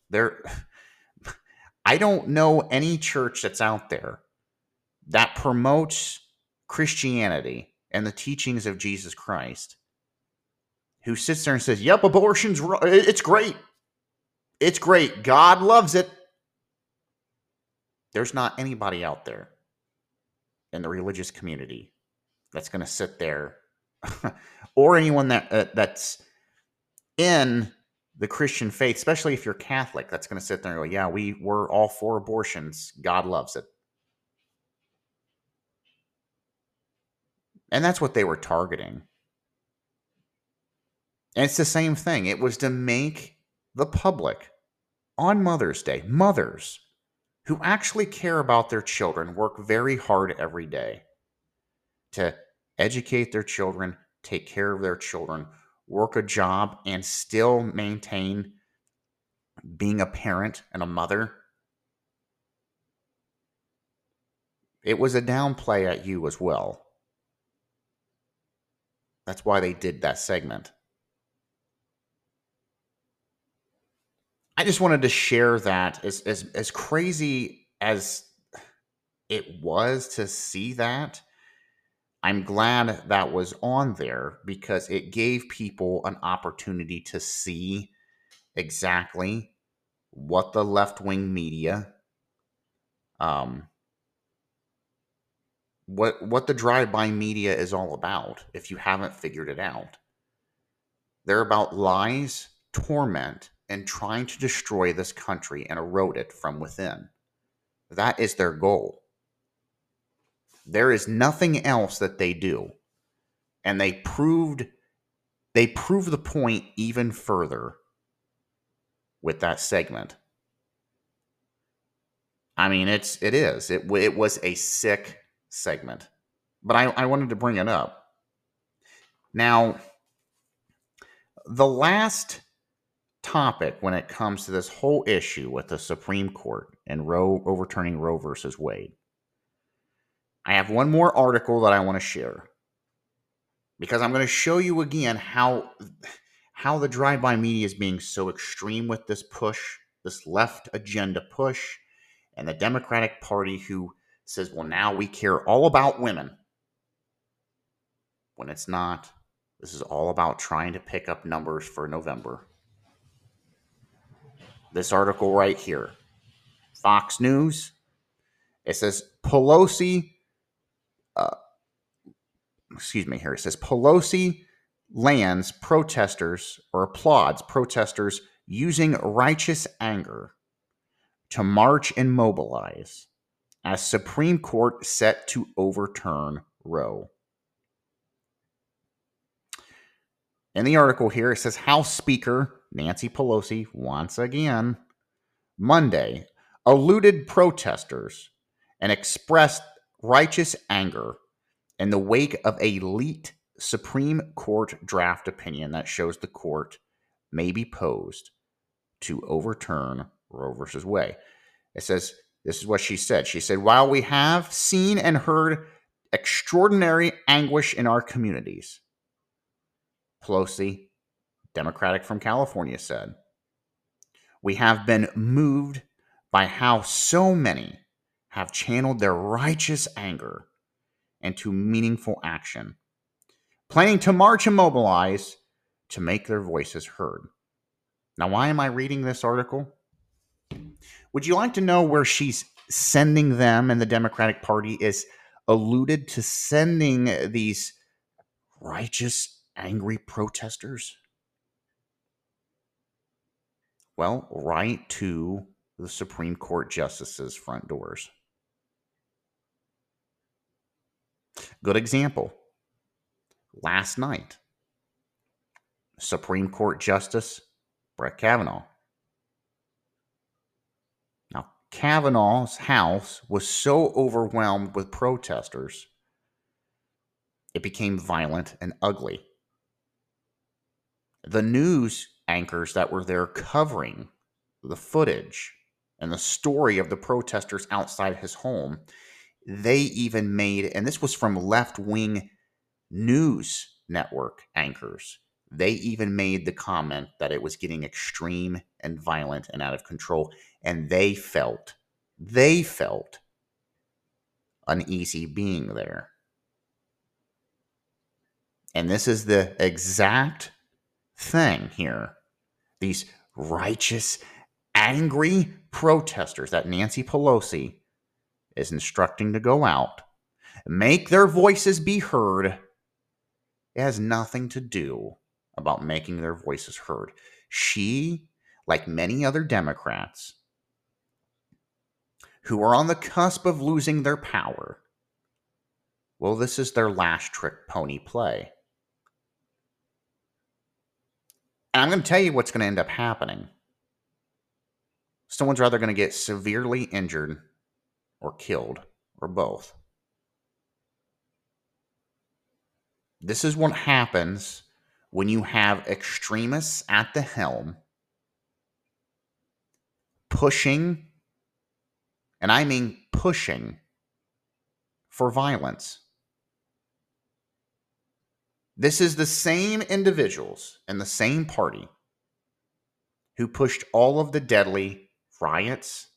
I don't know any church that's out there that promotes Christianity and the teachings of Jesus Christ who sits there and says, yep, abortion's right. It's great. It's great. God loves it. There's not anybody out there in the religious community that's going to sit there or anyone that's in the Christian faith, especially if you're Catholic, that's going to sit there and go, yeah, we're all for abortions. God loves it. And that's what they were targeting. And it's the same thing. It was to make the public on Mother's Day, mothers who actually care about their children, work very hard every day to educate their children, take care of their children, work a job, and still maintain being a parent and a mother. It was a downplay at you as well. That's why they did that segment. I just wanted to share that. As crazy as it was to see that, I'm glad that was on there because it gave people an opportunity to see exactly what the left-wing media, what the drive-by media is all about, if you haven't figured it out. They're about lies, torment, and trying to destroy this country and erode it from within. That is their goal. There is nothing else that they do. And they proved the point even further with that segment. I mean, it is. It was a sick segment. But I wanted to bring it up. Now, the last topic when it comes to this whole issue with the Supreme Court and overturning Roe versus Wade, I have one more article that I want to share because I'm going to show you again how the drive-by media is being so extreme with this push, this left agenda push, and the Democratic Party who says, well, now we care all about women. When it's not, this is all about trying to pick up numbers for November. This article right here, Fox News, it says Pelosi... it says Pelosi lands protesters or applauds protesters using righteous anger to march and mobilize as Supreme Court set to overturn Roe. In the article here, it says House Speaker Nancy Pelosi, once again, Monday, eluded protesters and expressed righteous anger in the wake of a leaked Supreme Court draft opinion that shows the court may be posed to overturn Roe versus Wade. It says, this is what she said. She said, while we have seen and heard extraordinary anguish in our communities, Pelosi, Democratic from California, said. We have been moved by how so many have channeled their righteous anger into meaningful action, planning to march and mobilize to make their voices heard. Now, why am I reading this article? Would you like to know where she's sending them, and the Democratic Party is alluded to sending these righteous, angry protesters? Well, right to the Supreme Court justices' front doors. Good example. Last night, Supreme Court Justice Brett Kavanaugh. Now, Kavanaugh's house was so overwhelmed with protesters, it became violent and ugly. The news anchors that were there covering the footage and the story of the protesters outside his home, they even made, and this was from left-wing news network anchors, they even made the comment that it was getting extreme and violent and out of control, and they felt uneasy being there. And this is the exact thing here. These righteous, angry protesters that Nancy Pelosi is instructing to go out, make their voices be heard. It has nothing to do about making their voices heard. She, like many other Democrats who are on the cusp of losing their power, well, this is their last trick pony play. And I'm going to tell you what's going to end up happening. Someone's either going to get severely injured or killed or both. This is what happens when you have extremists at the helm pushing, and I mean pushing, for violence. This is the same individuals and the same party who pushed all of the deadly riots.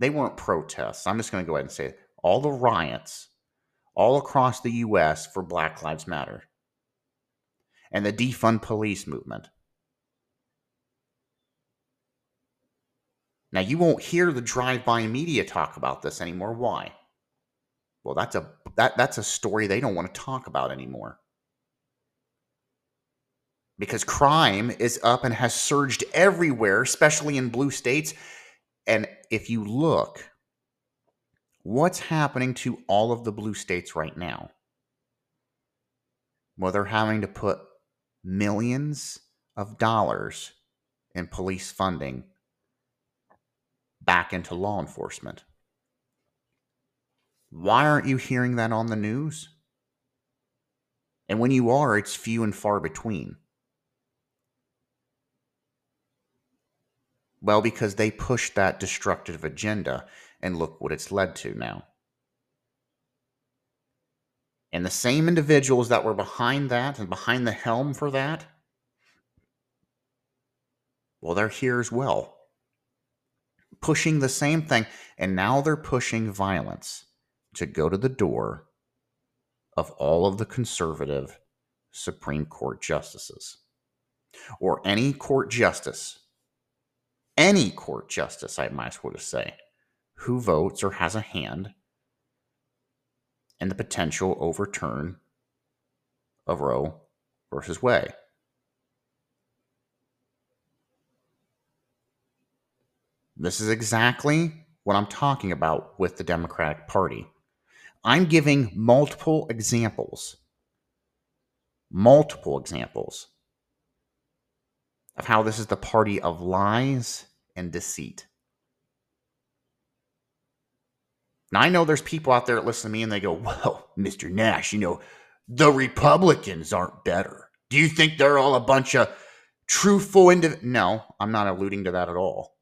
They weren't protests. I'm just going to go ahead and say it. All the riots all across the U.S. for Black Lives Matter and the defund police movement. Now, you won't hear the drive-by media talk about this anymore. Why? Well, that's a story they don't want to talk about anymore. Because crime is up and has surged everywhere, especially in blue states. And if you look, what's happening to all of the blue states right now? Well, they're having to put millions of dollars in police funding back into law enforcement. Why aren't you hearing that on the news? And when you are, it's few and far between. Well, because they pushed that destructive agenda, and look what it's led to now. And the same individuals that were behind that and behind the helm for that, well, they're here as well, pushing the same thing, and now they're pushing violence to go to the door of all of the conservative Supreme Court justices, or any court justice. Any court justice, I might as well just say, who votes or has a hand in the potential overturn of Roe versus Wade. This is exactly what I'm talking about with the Democratic Party. I'm giving multiple examples. Multiple examples of how this is the party of lies and deceit. Now, I know there's people out there that listen to me and they go, well, Mr. Nash, you know, the Republicans aren't better. Do you think they're all a bunch of truthful individuals? No, I'm not alluding to that at all.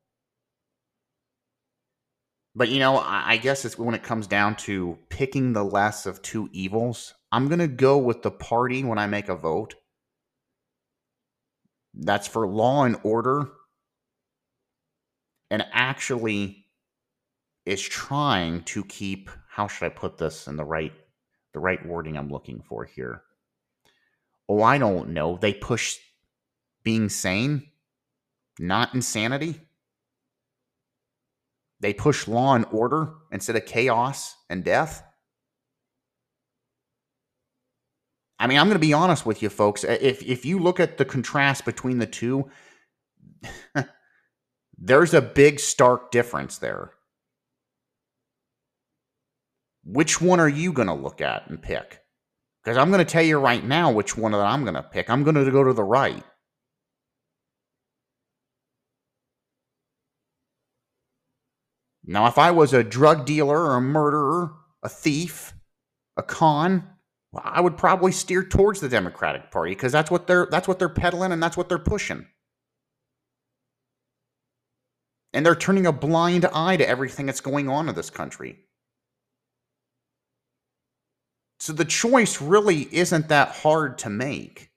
But, you know, I guess it's when it comes down to picking the less of two evils, I'm going to go with the party when I make a vote that's for law and order, and actually is trying to keep, how should I put this in the right wording I'm looking for here? Oh, I don't know. They push being sane, not insanity. They push law and order instead of chaos and death. I mean, I'm going to be honest with you, folks. If you look at the contrast between the two, there's a big stark difference there. Which one are you going to look at and pick? Because I'm going to tell you right now which one that I'm going to pick. I'm going to go to the right. Now, if I was a drug dealer or a murderer, a thief, a con, well, I would probably steer towards the Democratic Party because that's what they're peddling and that's what they're pushing. And they're turning a blind eye to everything that's going on in this country. So the choice really isn't that hard to make.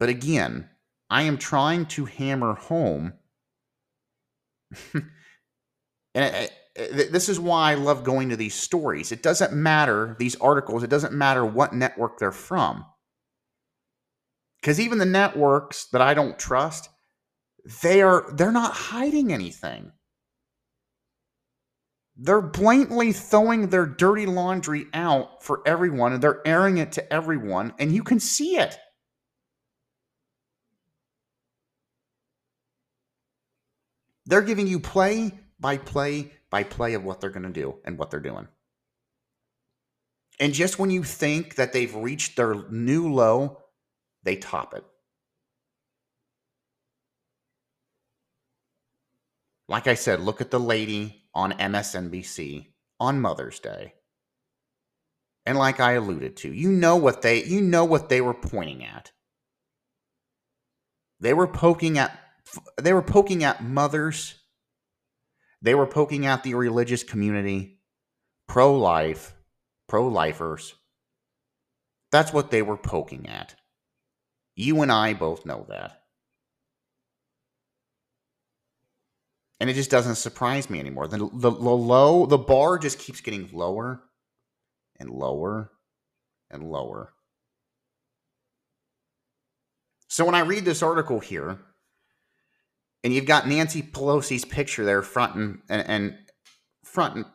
But again, I am trying to hammer home. This is why I love going to these stories. It doesn't matter, these articles, it doesn't matter what network they're from. Because even the networks that I don't trust, they're not hiding anything. They're blatantly throwing their dirty laundry out for everyone, and they're airing it to everyone, and you can see it. They're giving you play by play by play of what they're going to do and what they're doing. And just when you think that they've reached their new low, they top it. Like I said, look at the lady on MSNBC on Mother's Day. And like I alluded to, you know what they were pointing at. They were poking at mothers. They were poking at the religious community, pro-life, pro-lifers. That's what they were poking at. You and I both know that. And it just doesn't surprise me anymore. The bar just keeps getting lower and lower and lower. So when I read this article here, and you've got Nancy Pelosi's picture there front and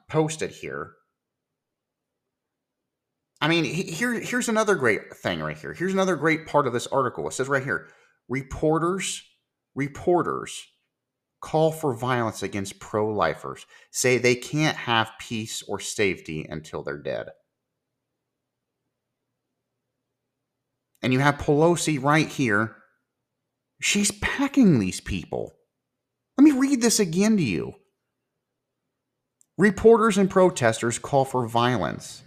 posted here. I mean, here's another great thing right here. Here's another great part of this article. It says right here, reporters call for violence against pro-lifers, say they can't have peace or safety until they're dead. And you have Pelosi right here. She's packing these people. Let me read this again to you. Reporters and protesters call for violence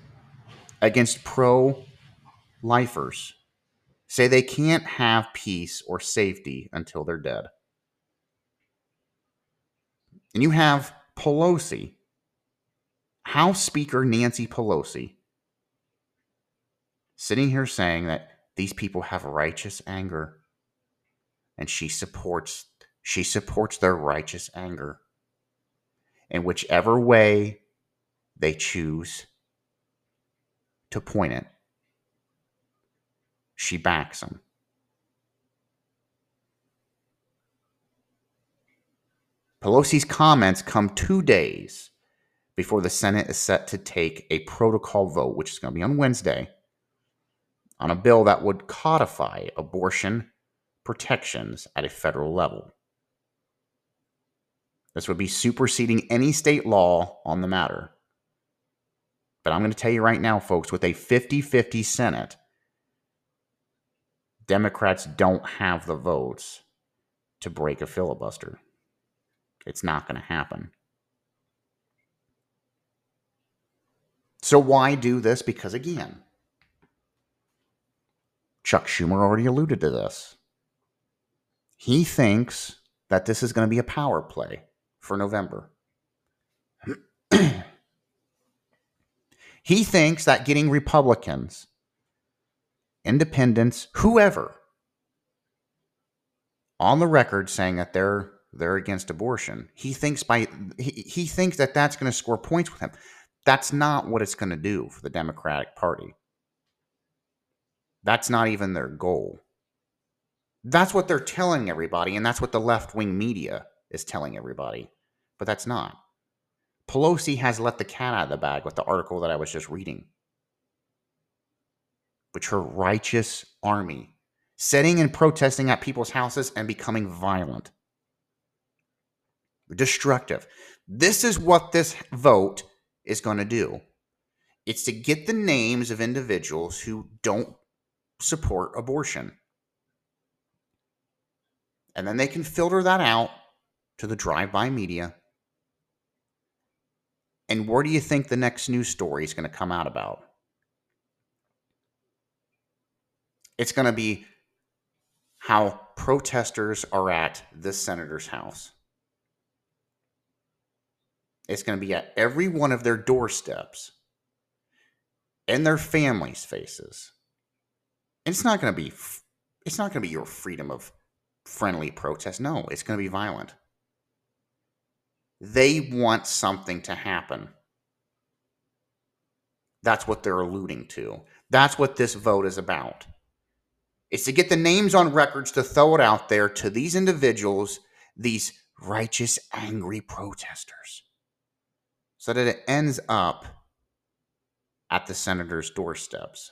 against pro-lifers, say they can't have peace or safety until they're dead. And you have Pelosi, House Speaker Nancy Pelosi, sitting here saying that these people have righteous anger. And she supports their righteous anger. And whichever way they choose to point it, she backs them. Pelosi's comments come 2 days before the Senate is set to take a protocol vote, which is going to be on Wednesday, on a bill that would codify abortion protections at a federal level. This would be superseding any state law on the matter. But I'm going to tell you right now, folks, with a 50-50 Senate, Democrats don't have the votes to break a filibuster. It's not going to happen. So why do this? Because again, Chuck Schumer already alluded to this. He thinks that this is going to be a power play for November. He thinks that getting Republicans, independents, whoever, on the record saying that they're against abortion. He thinks he thinks that that's going to score points with him. That's not what it's going to do for the Democratic Party. That's not even their goal. That's what they're telling everybody, and that's what the left-wing media is telling everybody. But that's not. Pelosi has let the cat out of the bag with the article that I was just reading, which her righteous army, sitting and protesting at people's houses and becoming violent, destructive. This is what this vote is going to do. It's to get the names of individuals who don't support abortion. And then they can filter that out to the drive-by media. And where do you think the next news story is going to come out about? It's going to be how protesters are at this senator's house. It's going to be at every one of their doorsteps and their families' faces. And it's not going to be your freedom of friendly protest. No, it's going to be violent. They want something to happen. That's what they're alluding to. That's what this vote is about. It's to get the names on records to throw it out there to these individuals, these righteous, angry protesters, so that it ends up at the senator's doorsteps.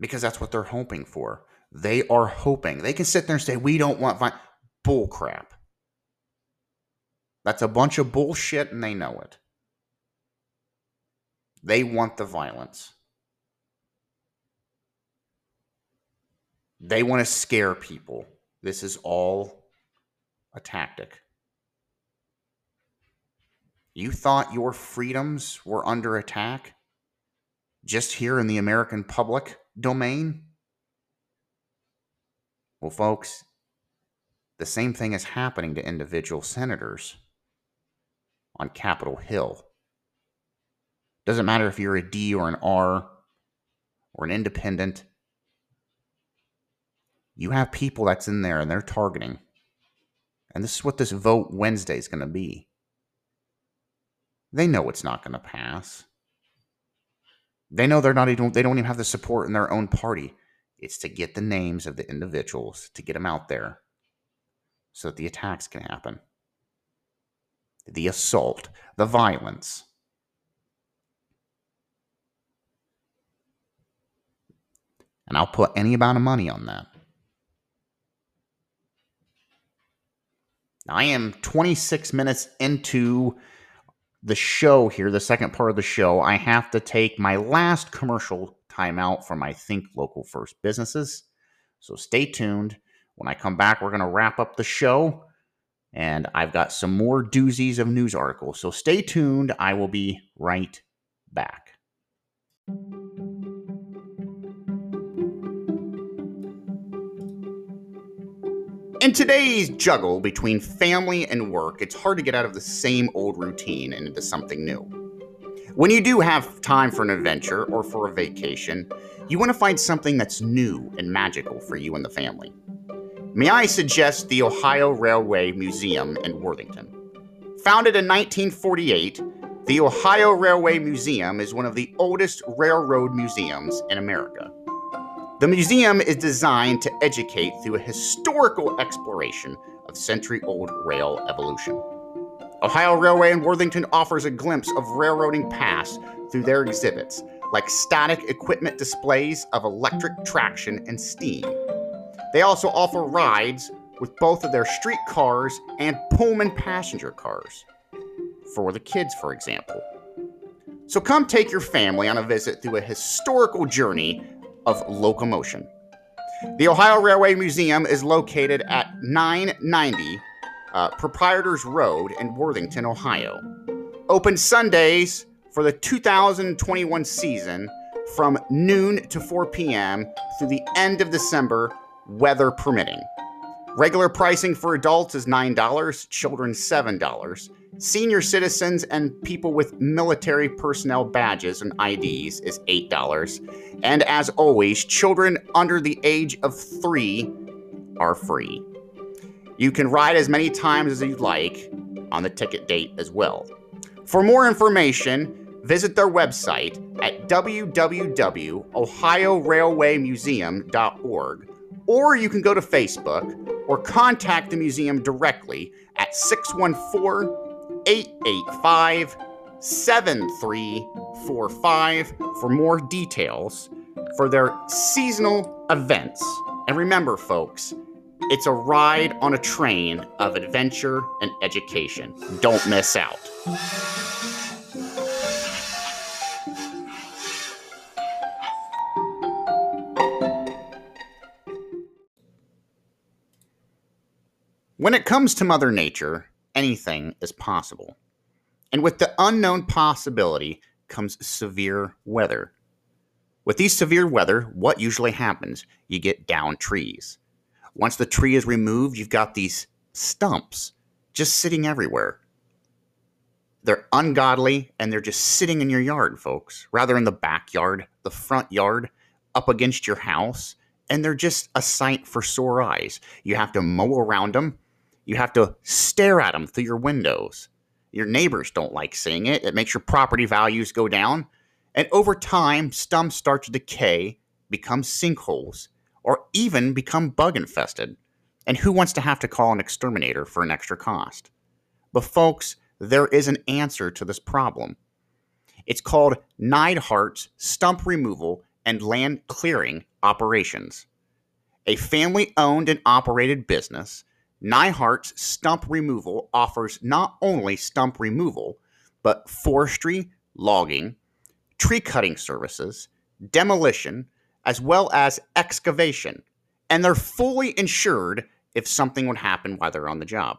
Because that's what they're hoping for. They are hoping. They can sit there and say, we don't want violence. Bull crap. That's a bunch of bullshit, and they know it. They want the violence. They want to scare people. This is all a tactic. You thought your freedoms were under attack just here in the American public domain? Well, folks, the same thing is happening to individual senators on Capitol Hill. Doesn't matter if you're a D or an R or an independent. You have people that's in there and they're targeting. And this is what this vote Wednesday is going to be. They know it's not going to pass. They know they don't even have the support in their own party. It's to get the names of the individuals, to get them out there so that the attacks can happen. The assault, the violence. And I'll put any amount of money on that. I am 26 minutes into the show here, the second part of the show. I have to take my last commercial timeout from, I think, Local First Businesses. So stay tuned. When I come back, we're going to wrap up the show. And I've got some more doozies of news articles. So stay tuned. I will be right back. In today's juggle between family and work, it's hard to get out of the same old routine and into something new. When you do have time for an adventure or for a vacation, you want to find something that's new and magical for you and the family. May I suggest the Ohio Railway Museum in Worthington? Founded in 1948, the Ohio Railway Museum is one of the oldest railroad museums in America. The museum is designed to educate through a historical exploration of century-old rail evolution. Ohio Railway in Worthington offers a glimpse of railroading past through their exhibits, like static equipment displays of electric traction and steam. They also offer rides with both of their streetcars and Pullman passenger cars, for the kids, for example. So come take your family on a visit through a historical journey of locomotion. The Ohio Railway Museum is located at 990 Proprietors Road in Worthington, Ohio. Open Sundays for the 2021 season from noon to 4 p.m. through the end of December, weather permitting. Regular pricing for adults is $9, children $7. Senior citizens and people with military personnel badges and IDs is $8. And as always, children under the age of 3 are free. You can ride as many times as you'd like on the ticket date as well. For more information, visit their website at www.ohiorailwaymuseum.org, or you can go to Facebook or contact the museum directly at 614-885-7345 for more details for their seasonal events. And remember, folks, it's a ride on a train of adventure and education. Don't miss out. When it comes to Mother Nature, anything is possible. And with the unknown possibility comes severe weather. With these severe weather, what usually happens? You get down trees. Once the tree is removed, you've got these stumps just sitting everywhere. They're ungodly, and they're just sitting in your yard, folks. Rather in the backyard, the front yard, up against your house, and they're just a sight for sore eyes. You have to mow around them. You have to stare at them through your windows. Your neighbors don't like seeing it. It makes your property values go down. And over time, stumps start to decay, become sinkholes, or even become bug-infested. And who wants to have to call an exterminator for an extra cost? But folks, there is an answer to this problem. It's called Neidhart's Stump Removal and Land Clearing Operations. A family-owned and operated business, Neidhart's Stump Removal offers not only stump removal, but forestry, logging, tree cutting services, demolition, as well as excavation, and they're fully insured if something would happen while they're on the job.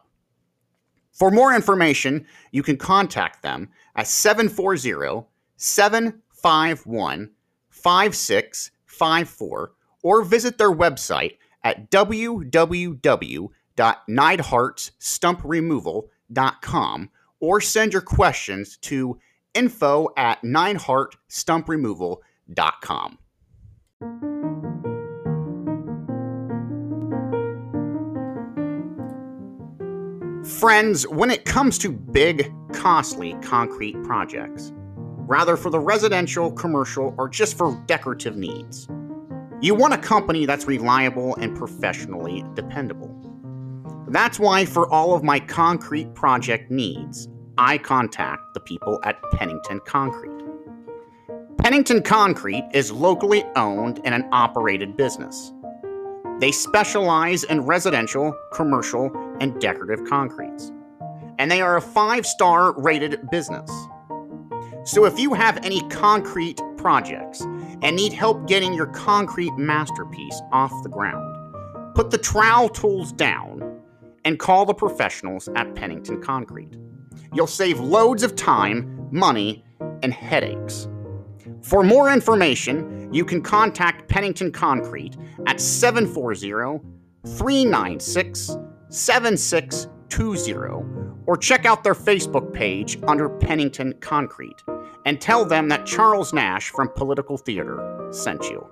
For more information, you can contact them at 740-751-5654 or visit their website at www.neidhartstumpremoval.com or send your questions to info@neidhartstumpremoval.com. Friends, when it comes to big, costly concrete projects, rather for the residential, commercial, or just for decorative needs, you want a company that's reliable and professionally dependable. That's why for all of my concrete project needs, I contact the people at Pennington Concrete. Pennington Concrete is locally owned and an operated business. They specialize in residential, commercial, and decorative concretes. And they are a 5-star rated business. So if you have any concrete projects and need help getting your concrete masterpiece off the ground, put the trowel tools down and call the professionals at Pennington Concrete. You'll save loads of time, money, and headaches. For more information, you can contact Pennington Concrete at 740-396-7620 or check out their Facebook page under Pennington Concrete and tell them that Charles Nash from Political Theater sent you.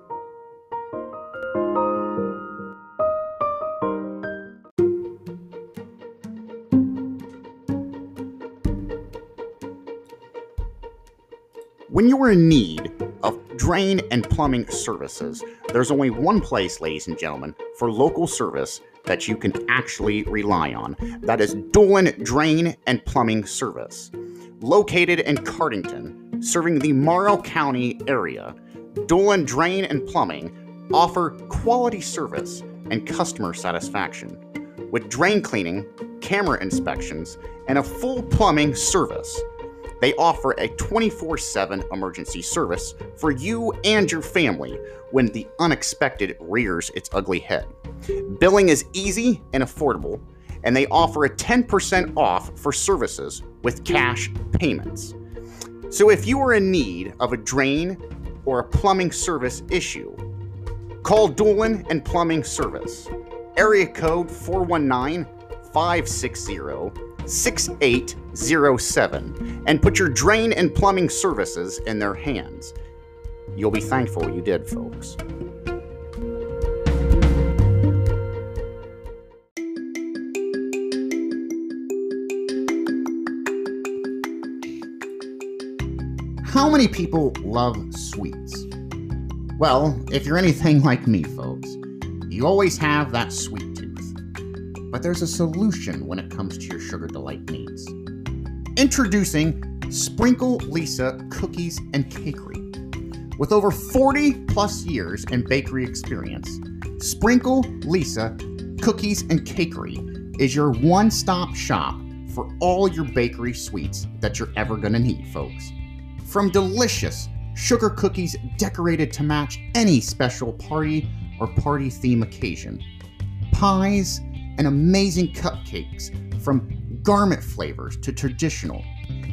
When you're in need of drain and plumbing services, there's only one place, ladies and gentlemen, for local service that you can actually rely on. That is Dolan Drain and Plumbing Service. Located in Cardington, serving the Morrow County area, Dolan Drain and Plumbing offer quality service and customer satisfaction with drain cleaning, camera inspections, and a full plumbing service. They offer a 24/7 emergency service for you and your family when the unexpected rears its ugly head. Billing is easy and affordable, and they offer a 10% off for services with cash payments. So if you are in need of a drain or a plumbing service issue, call Dolan and Plumbing Service, area code 419-560-6807, and put your drain and plumbing services in their hands. You'll be thankful you did, folks. How many people love sweets? Well, if you're anything like me, folks, you always have that sweet tooth. But there's a solution when it comes to your sugar delight needs. Introducing Sprinkle Lisa Cookies and Cakery. With over 40 plus years in bakery experience, Sprinkle Lisa Cookies and Cakery is your one-stop shop for all your bakery sweets that you're ever gonna need, folks. From delicious sugar cookies decorated to match any special party or party theme occasion, pies, and amazing cupcakes from garment flavors to traditional,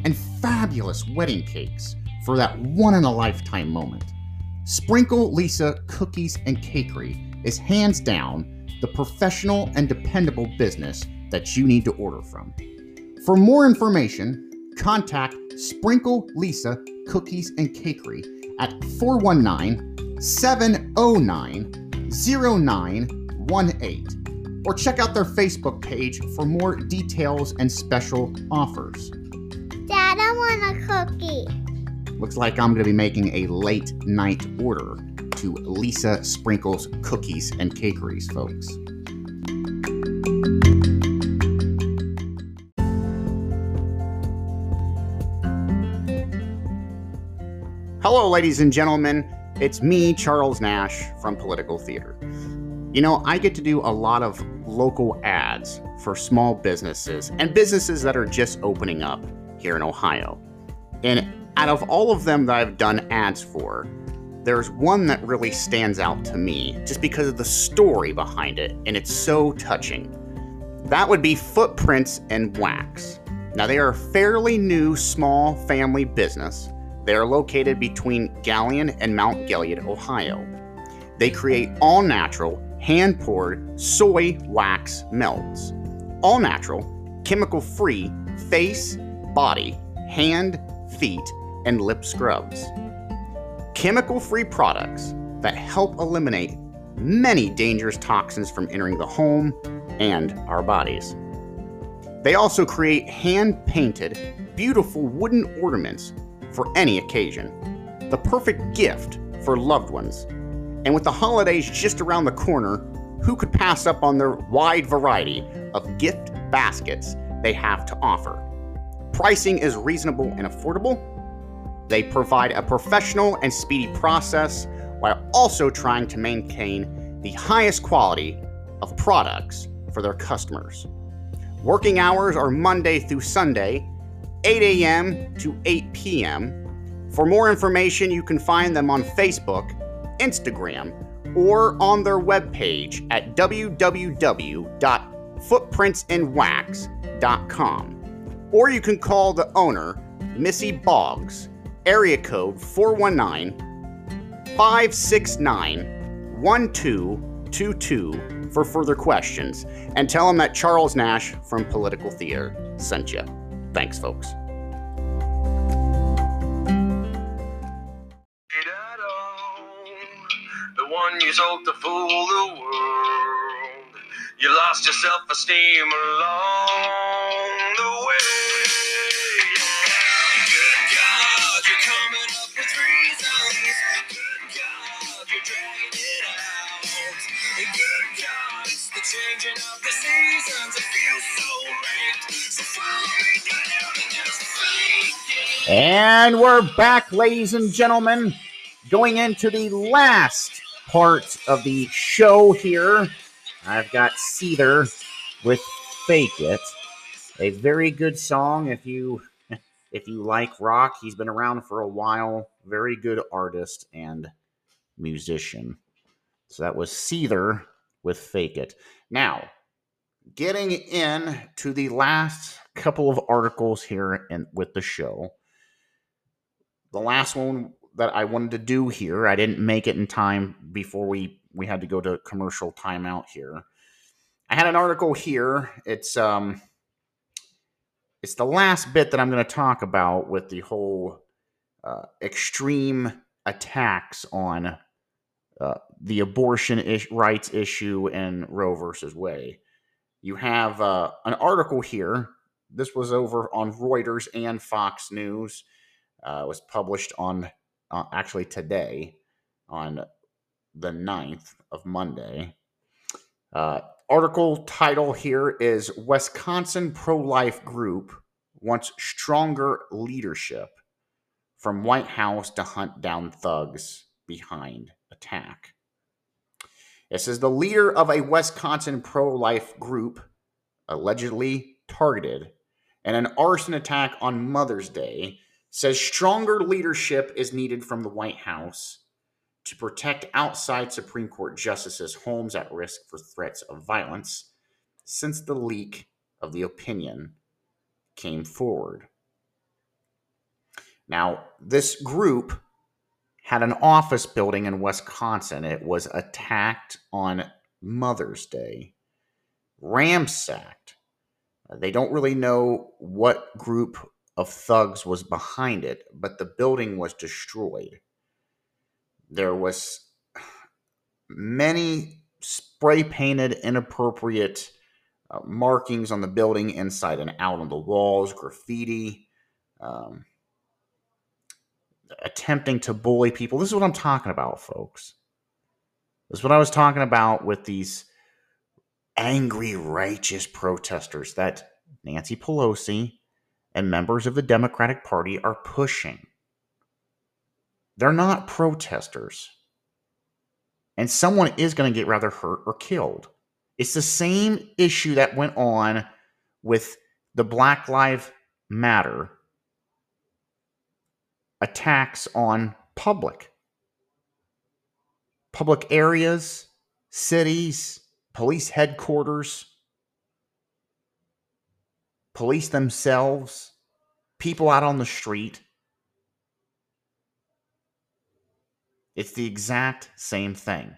and fabulous wedding cakes for that one-in-a-lifetime moment. Sprinkle Lisa Cookies and Cakery is hands down the professional and dependable business that you need to order from. For more information, contact Sprinkle Lisa Cookies and Cakery at 419-709-0918 or check out their Facebook page for more details and special offers. Dad, I want a cookie. Looks like I'm going to be making a late night order to Lisa Sprinkles Cookies and Cakeries, folks. Hello, ladies and gentlemen. It's me, Charles Nash, from Political Theater. You know, I get to do a lot of local ads for small businesses and businesses that are just opening up here in Ohio. And out of all of them that I've done ads for, there's one that really stands out to me just because of the story behind it, and it's so touching. That would be Footprints and Wax. Now, they are a fairly new small family business. They are located between Gallion and Mount Gilead, Ohio. They create all-natural, hand-poured soy wax melts. All-natural, chemical-free face, body, hand, feet, and lip scrubs. Chemical-free products that help eliminate many dangerous toxins from entering the home and our bodies. They also create hand-painted, beautiful wooden ornaments for any occasion, the perfect gift for loved ones. And with the holidays just around the corner, who could pass up on their wide variety of gift baskets they have to offer? Pricing is reasonable and affordable. They provide a professional and speedy process while also trying to maintain the highest quality of products for their customers. Working hours are Monday through Sunday, 8 a.m. to 8 p.m. For more information, you can find them on Facebook, Instagram, or on their webpage at www.footprintsinwax.com. Or you can call the owner, Missy Boggs, area code 419-569-1222 for further questions, and tell them that Charles Nash from Political Theater sent you. Thanks, folks. The one you sold to fool the world. You lost your self-esteem along the way. Good God, you're coming up with reasons. Good God, you're dragging it out. Good God, it's the changing of the seasons. It feels so raped, so fine. And we're back, ladies and gentlemen, going into the last part of the show here. I've got Seether with Fake It, a very good song. If you like rock, he's been around for a while. Very good artist and musician. So that was Seether with Fake It. Now, getting in to the last couple of articles here and with the show. The last one that I wanted to do here, I didn't make it in time before we had to go to commercial timeout here. I had an article here. It's the last bit that I'm going to talk about with the whole extreme attacks on the abortion rights issue and Roe versus Wade. You have an article here. This was over on Reuters and Fox News. was published on actually today on the 9th of Monday. Article title here is Wisconsin Pro-Life Group Wants Stronger Leadership from White House to Hunt Down Thugs Behind Attack. It says the leader of a Wisconsin pro-life group allegedly targeted in an arson attack on Mother's Day says stronger leadership is needed from the White House to protect outside Supreme Court justices' homes at risk for threats of violence since the leak of the opinion came forward. Now, this group had an office building in Wisconsin. It was attacked on Mother's Day, ransacked. They don't really know what group of thugs was behind it, but the building was destroyed. There was many spray-painted, inappropriate markings on the building, inside and out on the walls, graffiti, attempting to bully people. This is what I'm talking about, folks. This is what I was talking about with these angry, righteous protesters that Nancy Pelosi and members of the Democratic Party are pushing. They're not protesters. And someone is going to get rather hurt or killed. It's the same issue that went on with the Black Lives Matter attacks on public areas, cities, police headquarters, police themselves, people out on the street. It's the exact same thing.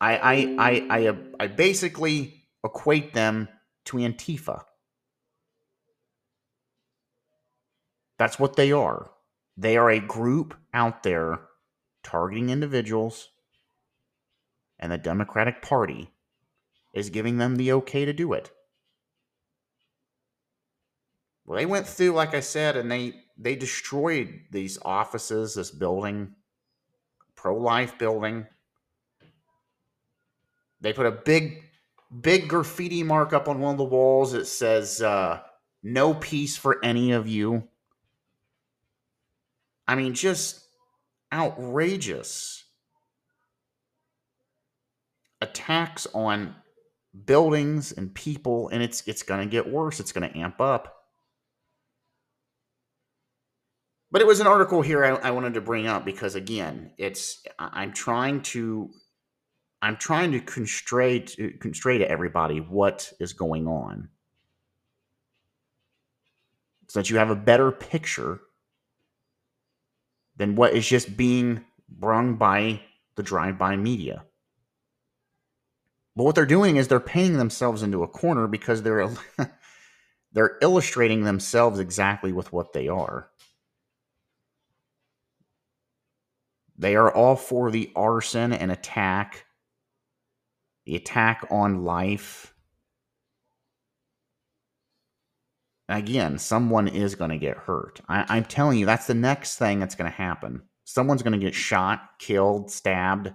I basically equate them to Antifa. That's what they are. They are a group out there targeting individuals, and the Democratic Party is giving them the okay to do it. Well, they went through, like I said, and they destroyed these offices, this building, pro-life building. They put a big graffiti mark up on one of the walls that says, no peace for any of you. I mean, just outrageous attacks on buildings and people, and it's going to get worse. It's going to amp up. But it was an article here I wanted to bring up because, again, I'm trying to constray to everybody what is going on, so that you have a better picture than what is just being brung by the drive-by media. But what they're doing is they're painting themselves into a corner because they're illustrating themselves exactly with what they are. They are all for the arson and attack, the attack on life. Again, someone is going to get hurt. I'm telling you, that's the next thing that's going to happen. Someone's going to get shot, killed, stabbed,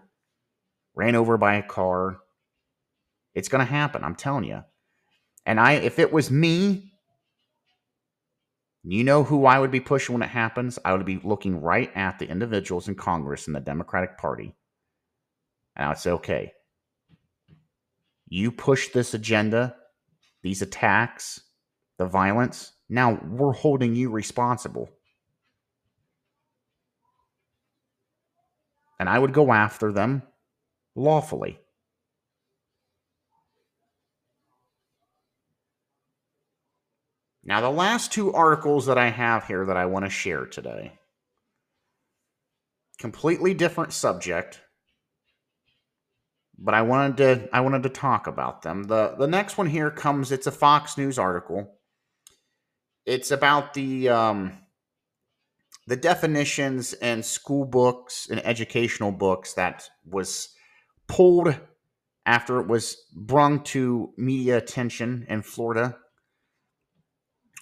ran over by a car. It's going to happen, I'm telling you. And if it was me, you know who I would be pushing when it happens? I would be looking right at the individuals in Congress and the Democratic Party. And I would say, okay, you push this agenda, these attacks, the violence, now we're holding you responsible. And I would go after them lawfully. Now, the last two articles that I have here that I want to share today, completely different subject, but I wanted to talk about them. The next one here comes, it's a Fox News article. It's about the definitions in school books and educational books that was pulled after it was brung to media attention in Florida.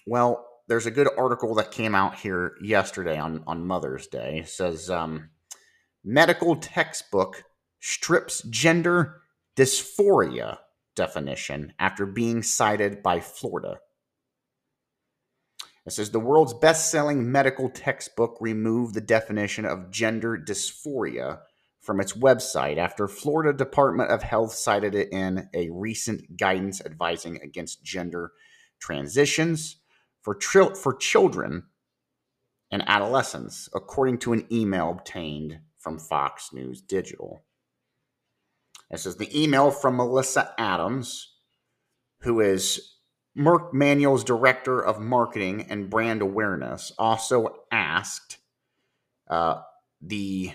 Well, there's a good article that came out here yesterday on Mother's Day. It says, medical textbook strips gender dysphoria definition after being cited by Florida. It says the world's best-selling medical textbook removed the definition of gender dysphoria from its website after Florida Department of Health cited it in a recent guidance advising against gender transitions for children and adolescents, according to an email obtained from Fox News Digital. It says the email from Melissa Adams, who is Merck Manual's Director of Marketing and Brand Awareness, also asked the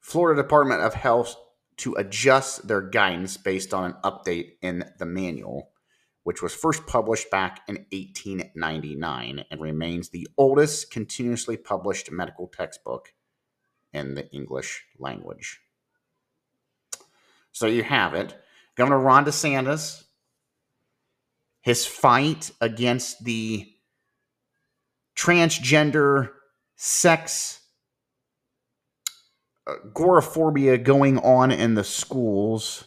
Florida Department of Health to adjust their guidance based on an update in the manual, which was first published back in 1899 and remains the oldest continuously published medical textbook in the English language. So you have it. Governor Ron DeSantis, his fight against the transgender sex agoraphobia going on in the schools,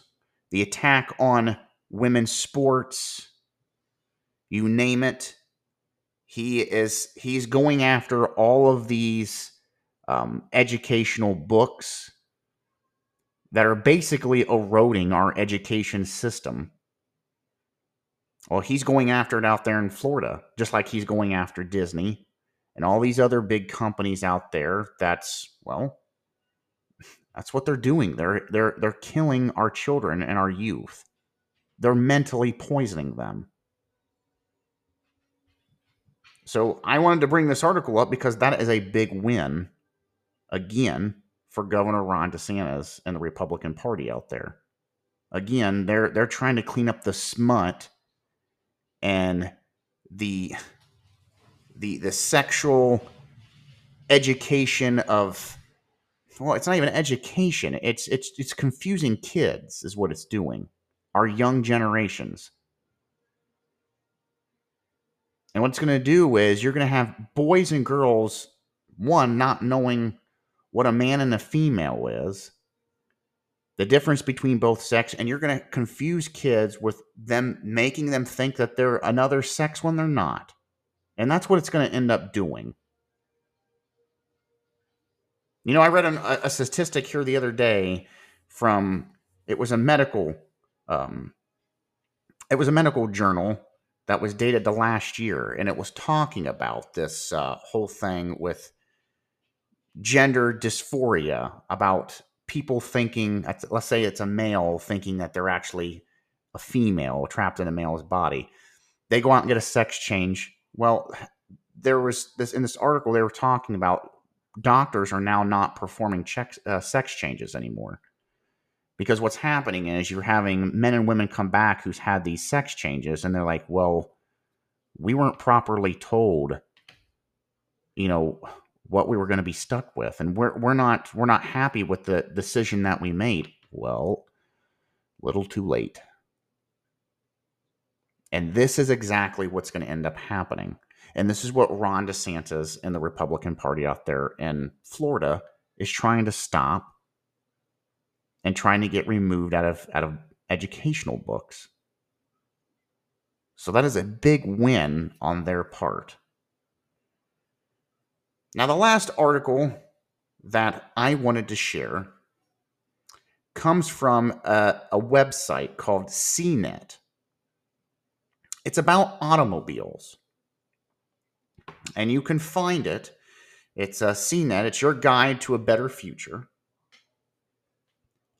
the attack on women's sports, you name it. He's going after all of these educational books that are basically eroding our education system. Well, he's going after it out there in Florida, just like he's going after Disney and all these other big companies out there. That's what they're doing. They're killing our children and our youth. They're mentally poisoning them. So I wanted to bring this article up because that is a big win, again, for Governor Ron DeSantis and the Republican Party out there. Again, they're trying to clean up the smut and the sexual education of, well, it's not even education. It's confusing kids is what it's doing, our young generations. And what it's going to do is you're going to have boys and girls, one, not knowing what a man and a female is, the difference between both sex, and you're going to confuse kids with them, making them think that they're another sex when they're not. And that's what it's going to end up doing. You know, I read a statistic here the other day from, it was a medical journal that was dated to last year, and it was talking about this whole thing with gender dysphoria, about people thinking, let's say it's a male thinking that they're actually a female trapped in a male's body. They go out and get a sex change. Well, there was this in this article they were talking about doctors are now not performing sex changes anymore, because what's happening is you're having men and women come back who's had these sex changes, and they're like, well, we weren't properly told, you know, what we were going to be stuck with. And we're not happy with the decision that we made. Well, little too late. And this is exactly what's going to end up happening. And this is what Ron DeSantis and the Republican Party out there in Florida is trying to stop and trying to get removed out of educational books. So that is a big win on their part. Now, the last article that I wanted to share comes from a website called CNET. It's about automobiles, and you can find it. It's CNET. It's your guide to a better future.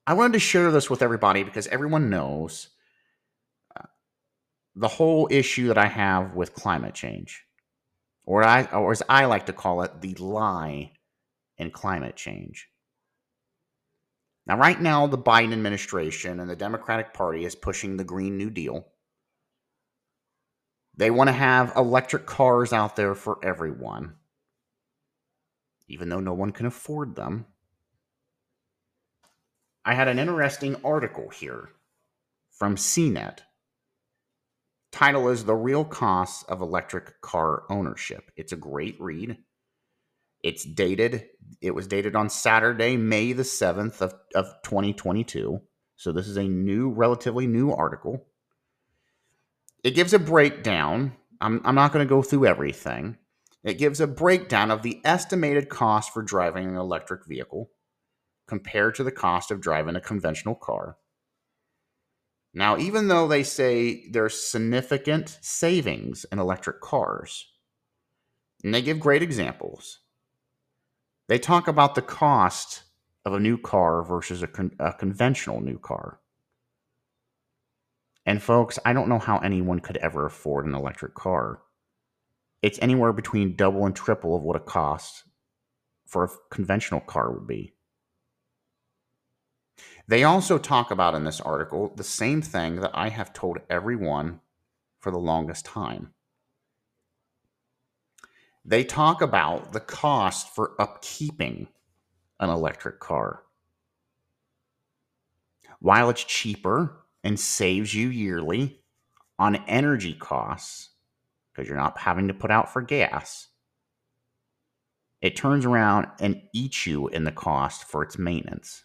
I wanted to share this with everybody because everyone knows the whole issue that I have with climate change. Or as I like to call it, the lie in climate change. Now, right now, the Biden administration and the Democratic Party is pushing the Green New Deal. They want to have electric cars out there for everyone, even though no one can afford them. I had an interesting article here from CNET Title is The Real Costs of Electric Car Ownership. It's a great read. It's dated. It was dated on Saturday, May the 7th of 2022. So this is a new, relatively new article. It gives a breakdown. I'm not going to go through everything. It gives a breakdown of the estimated cost for driving an electric vehicle compared to the cost of driving a conventional car. Now, even though they say there's significant savings in electric cars, and they give great examples, they talk about the cost of a new car versus a conventional new car. And folks, I don't know how anyone could ever afford an electric car. It's anywhere between double and triple of what a cost for a conventional car would be. They also talk about in this article the same thing that I have told everyone for the longest time. They talk about the cost for upkeeping an electric car. While it's cheaper and saves you yearly on energy costs, because you're not having to put out for gas, it turns around and eats you in the cost for its maintenance.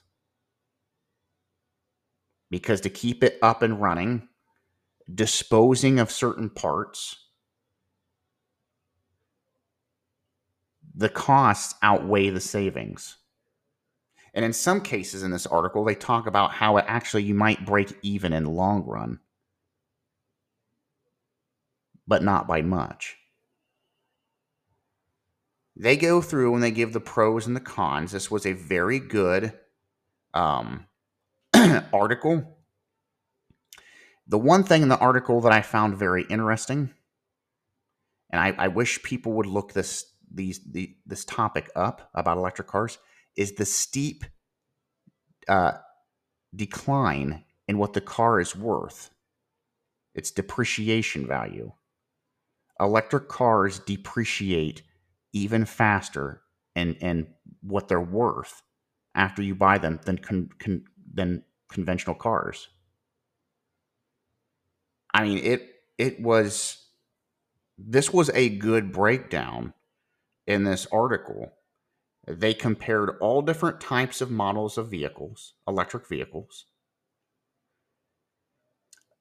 Because to keep it up and running, disposing of certain parts, the costs outweigh the savings. And in some cases in this article, they talk about how it actually, you might break even in the long run, but not by much. They go through and they give the pros and the cons. This was a very good article. The one thing in the article that I found very interesting, and I wish people would look this topic up about electric cars, is the steep decline in what the car is worth, its depreciation value. Electric cars depreciate even faster in what they're worth after you buy them than conventional cars. I mean, this was a good breakdown in this article. They compared all different types of models of vehicles, electric vehicles.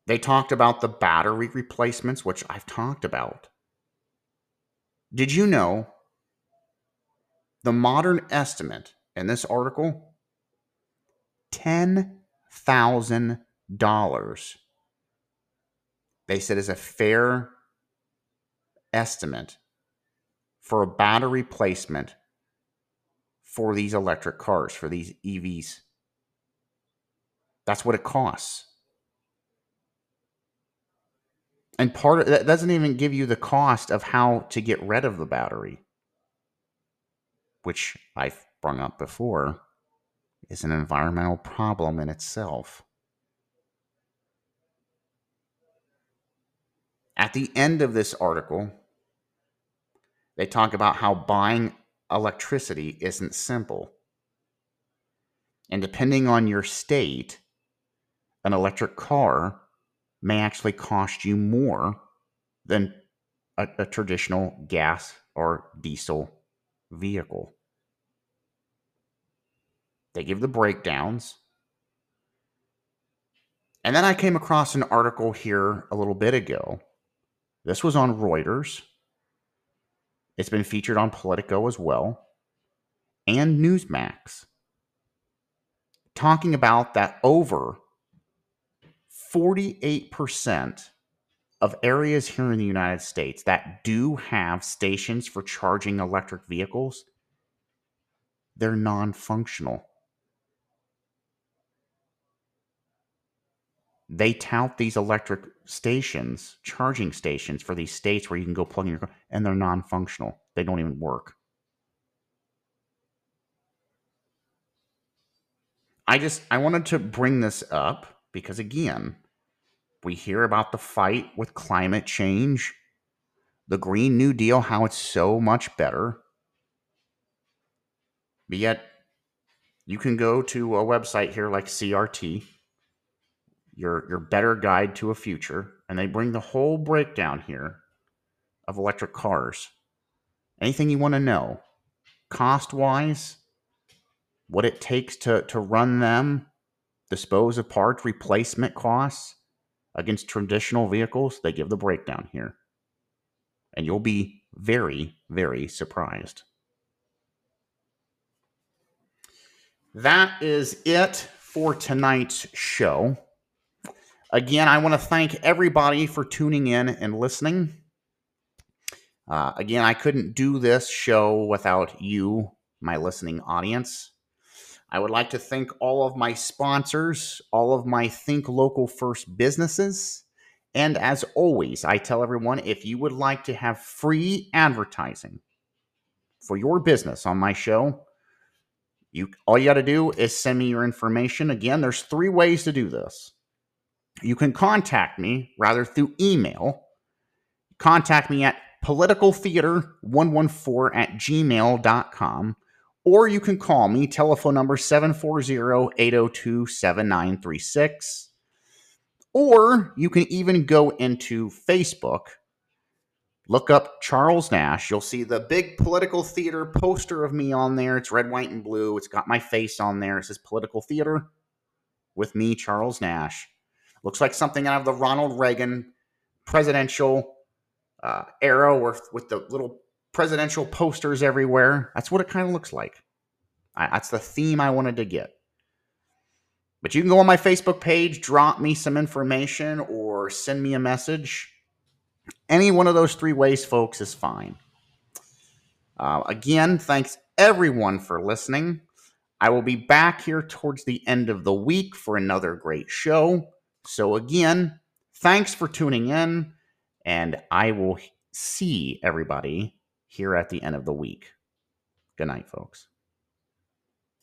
They talked about the battery replacements, which I've talked about. Did you know the modern estimate in this article? $10,000. They said is a fair estimate for a battery replacement for these electric cars, for these EVs. That's what it costs. And part of that doesn't even give you the cost of how to get rid of the battery, which I've brought up before is an environmental problem in itself. At the end of this article, they talk about how buying electricity isn't simple. And depending on your state, an electric car may actually cost you more than a traditional gas or diesel vehicle. They give the breakdowns. And then I came across an article here a little bit ago. This was on Reuters. It's been featured on Politico as well, and Newsmax, talking about that over 48% of areas here in the United States that do have stations for charging electric vehicles, they're non-functional. They tout these electric stations, charging stations for these states where you can go plug in your car, and they're non-functional. They don't even work. I wanted to bring this up because, again, we hear about the fight with climate change, the Green New Deal, how it's so much better. But yet, you can go to a website here like CRT. your better guide to a future, and they bring the whole breakdown here of electric cars. Anything you want to know, cost-wise, what it takes to run them, dispose of parts, replacement costs against traditional vehicles, they give the breakdown here. And you'll be very, very surprised. That is it for tonight's show. Again, I want to thank everybody for tuning in and listening. Again, I couldn't do this show without you, my listening audience. I would like to thank all of my sponsors, all of my Think Local First businesses. And as always, I tell everyone, if you would like to have free advertising for your business on my show, all you got to do is send me your information. Again, there's three ways to do this. You can contact me, rather, through email. Contact me at politicaltheater114@gmail.com, or you can call me, telephone number 740-802-7936, or you can even go into Facebook, look up Charles Nash. You'll see the big Political Theater poster of me on there. It's red, white, and blue. It's got my face on there. It says Political Theater with me, Charles Nash. Looks like something out of the Ronald Reagan presidential era, or with the little presidential posters everywhere. That's what it kind of looks like. That's the theme I wanted to get. But you can go on my Facebook page, drop me some information, or send me a message. Any one of those three ways, folks, is fine. Again, thanks everyone for listening. I will be back here towards the end of the week for another great show. So again, thanks for tuning in, and I will see everybody here at the end of the week. Good night, folks.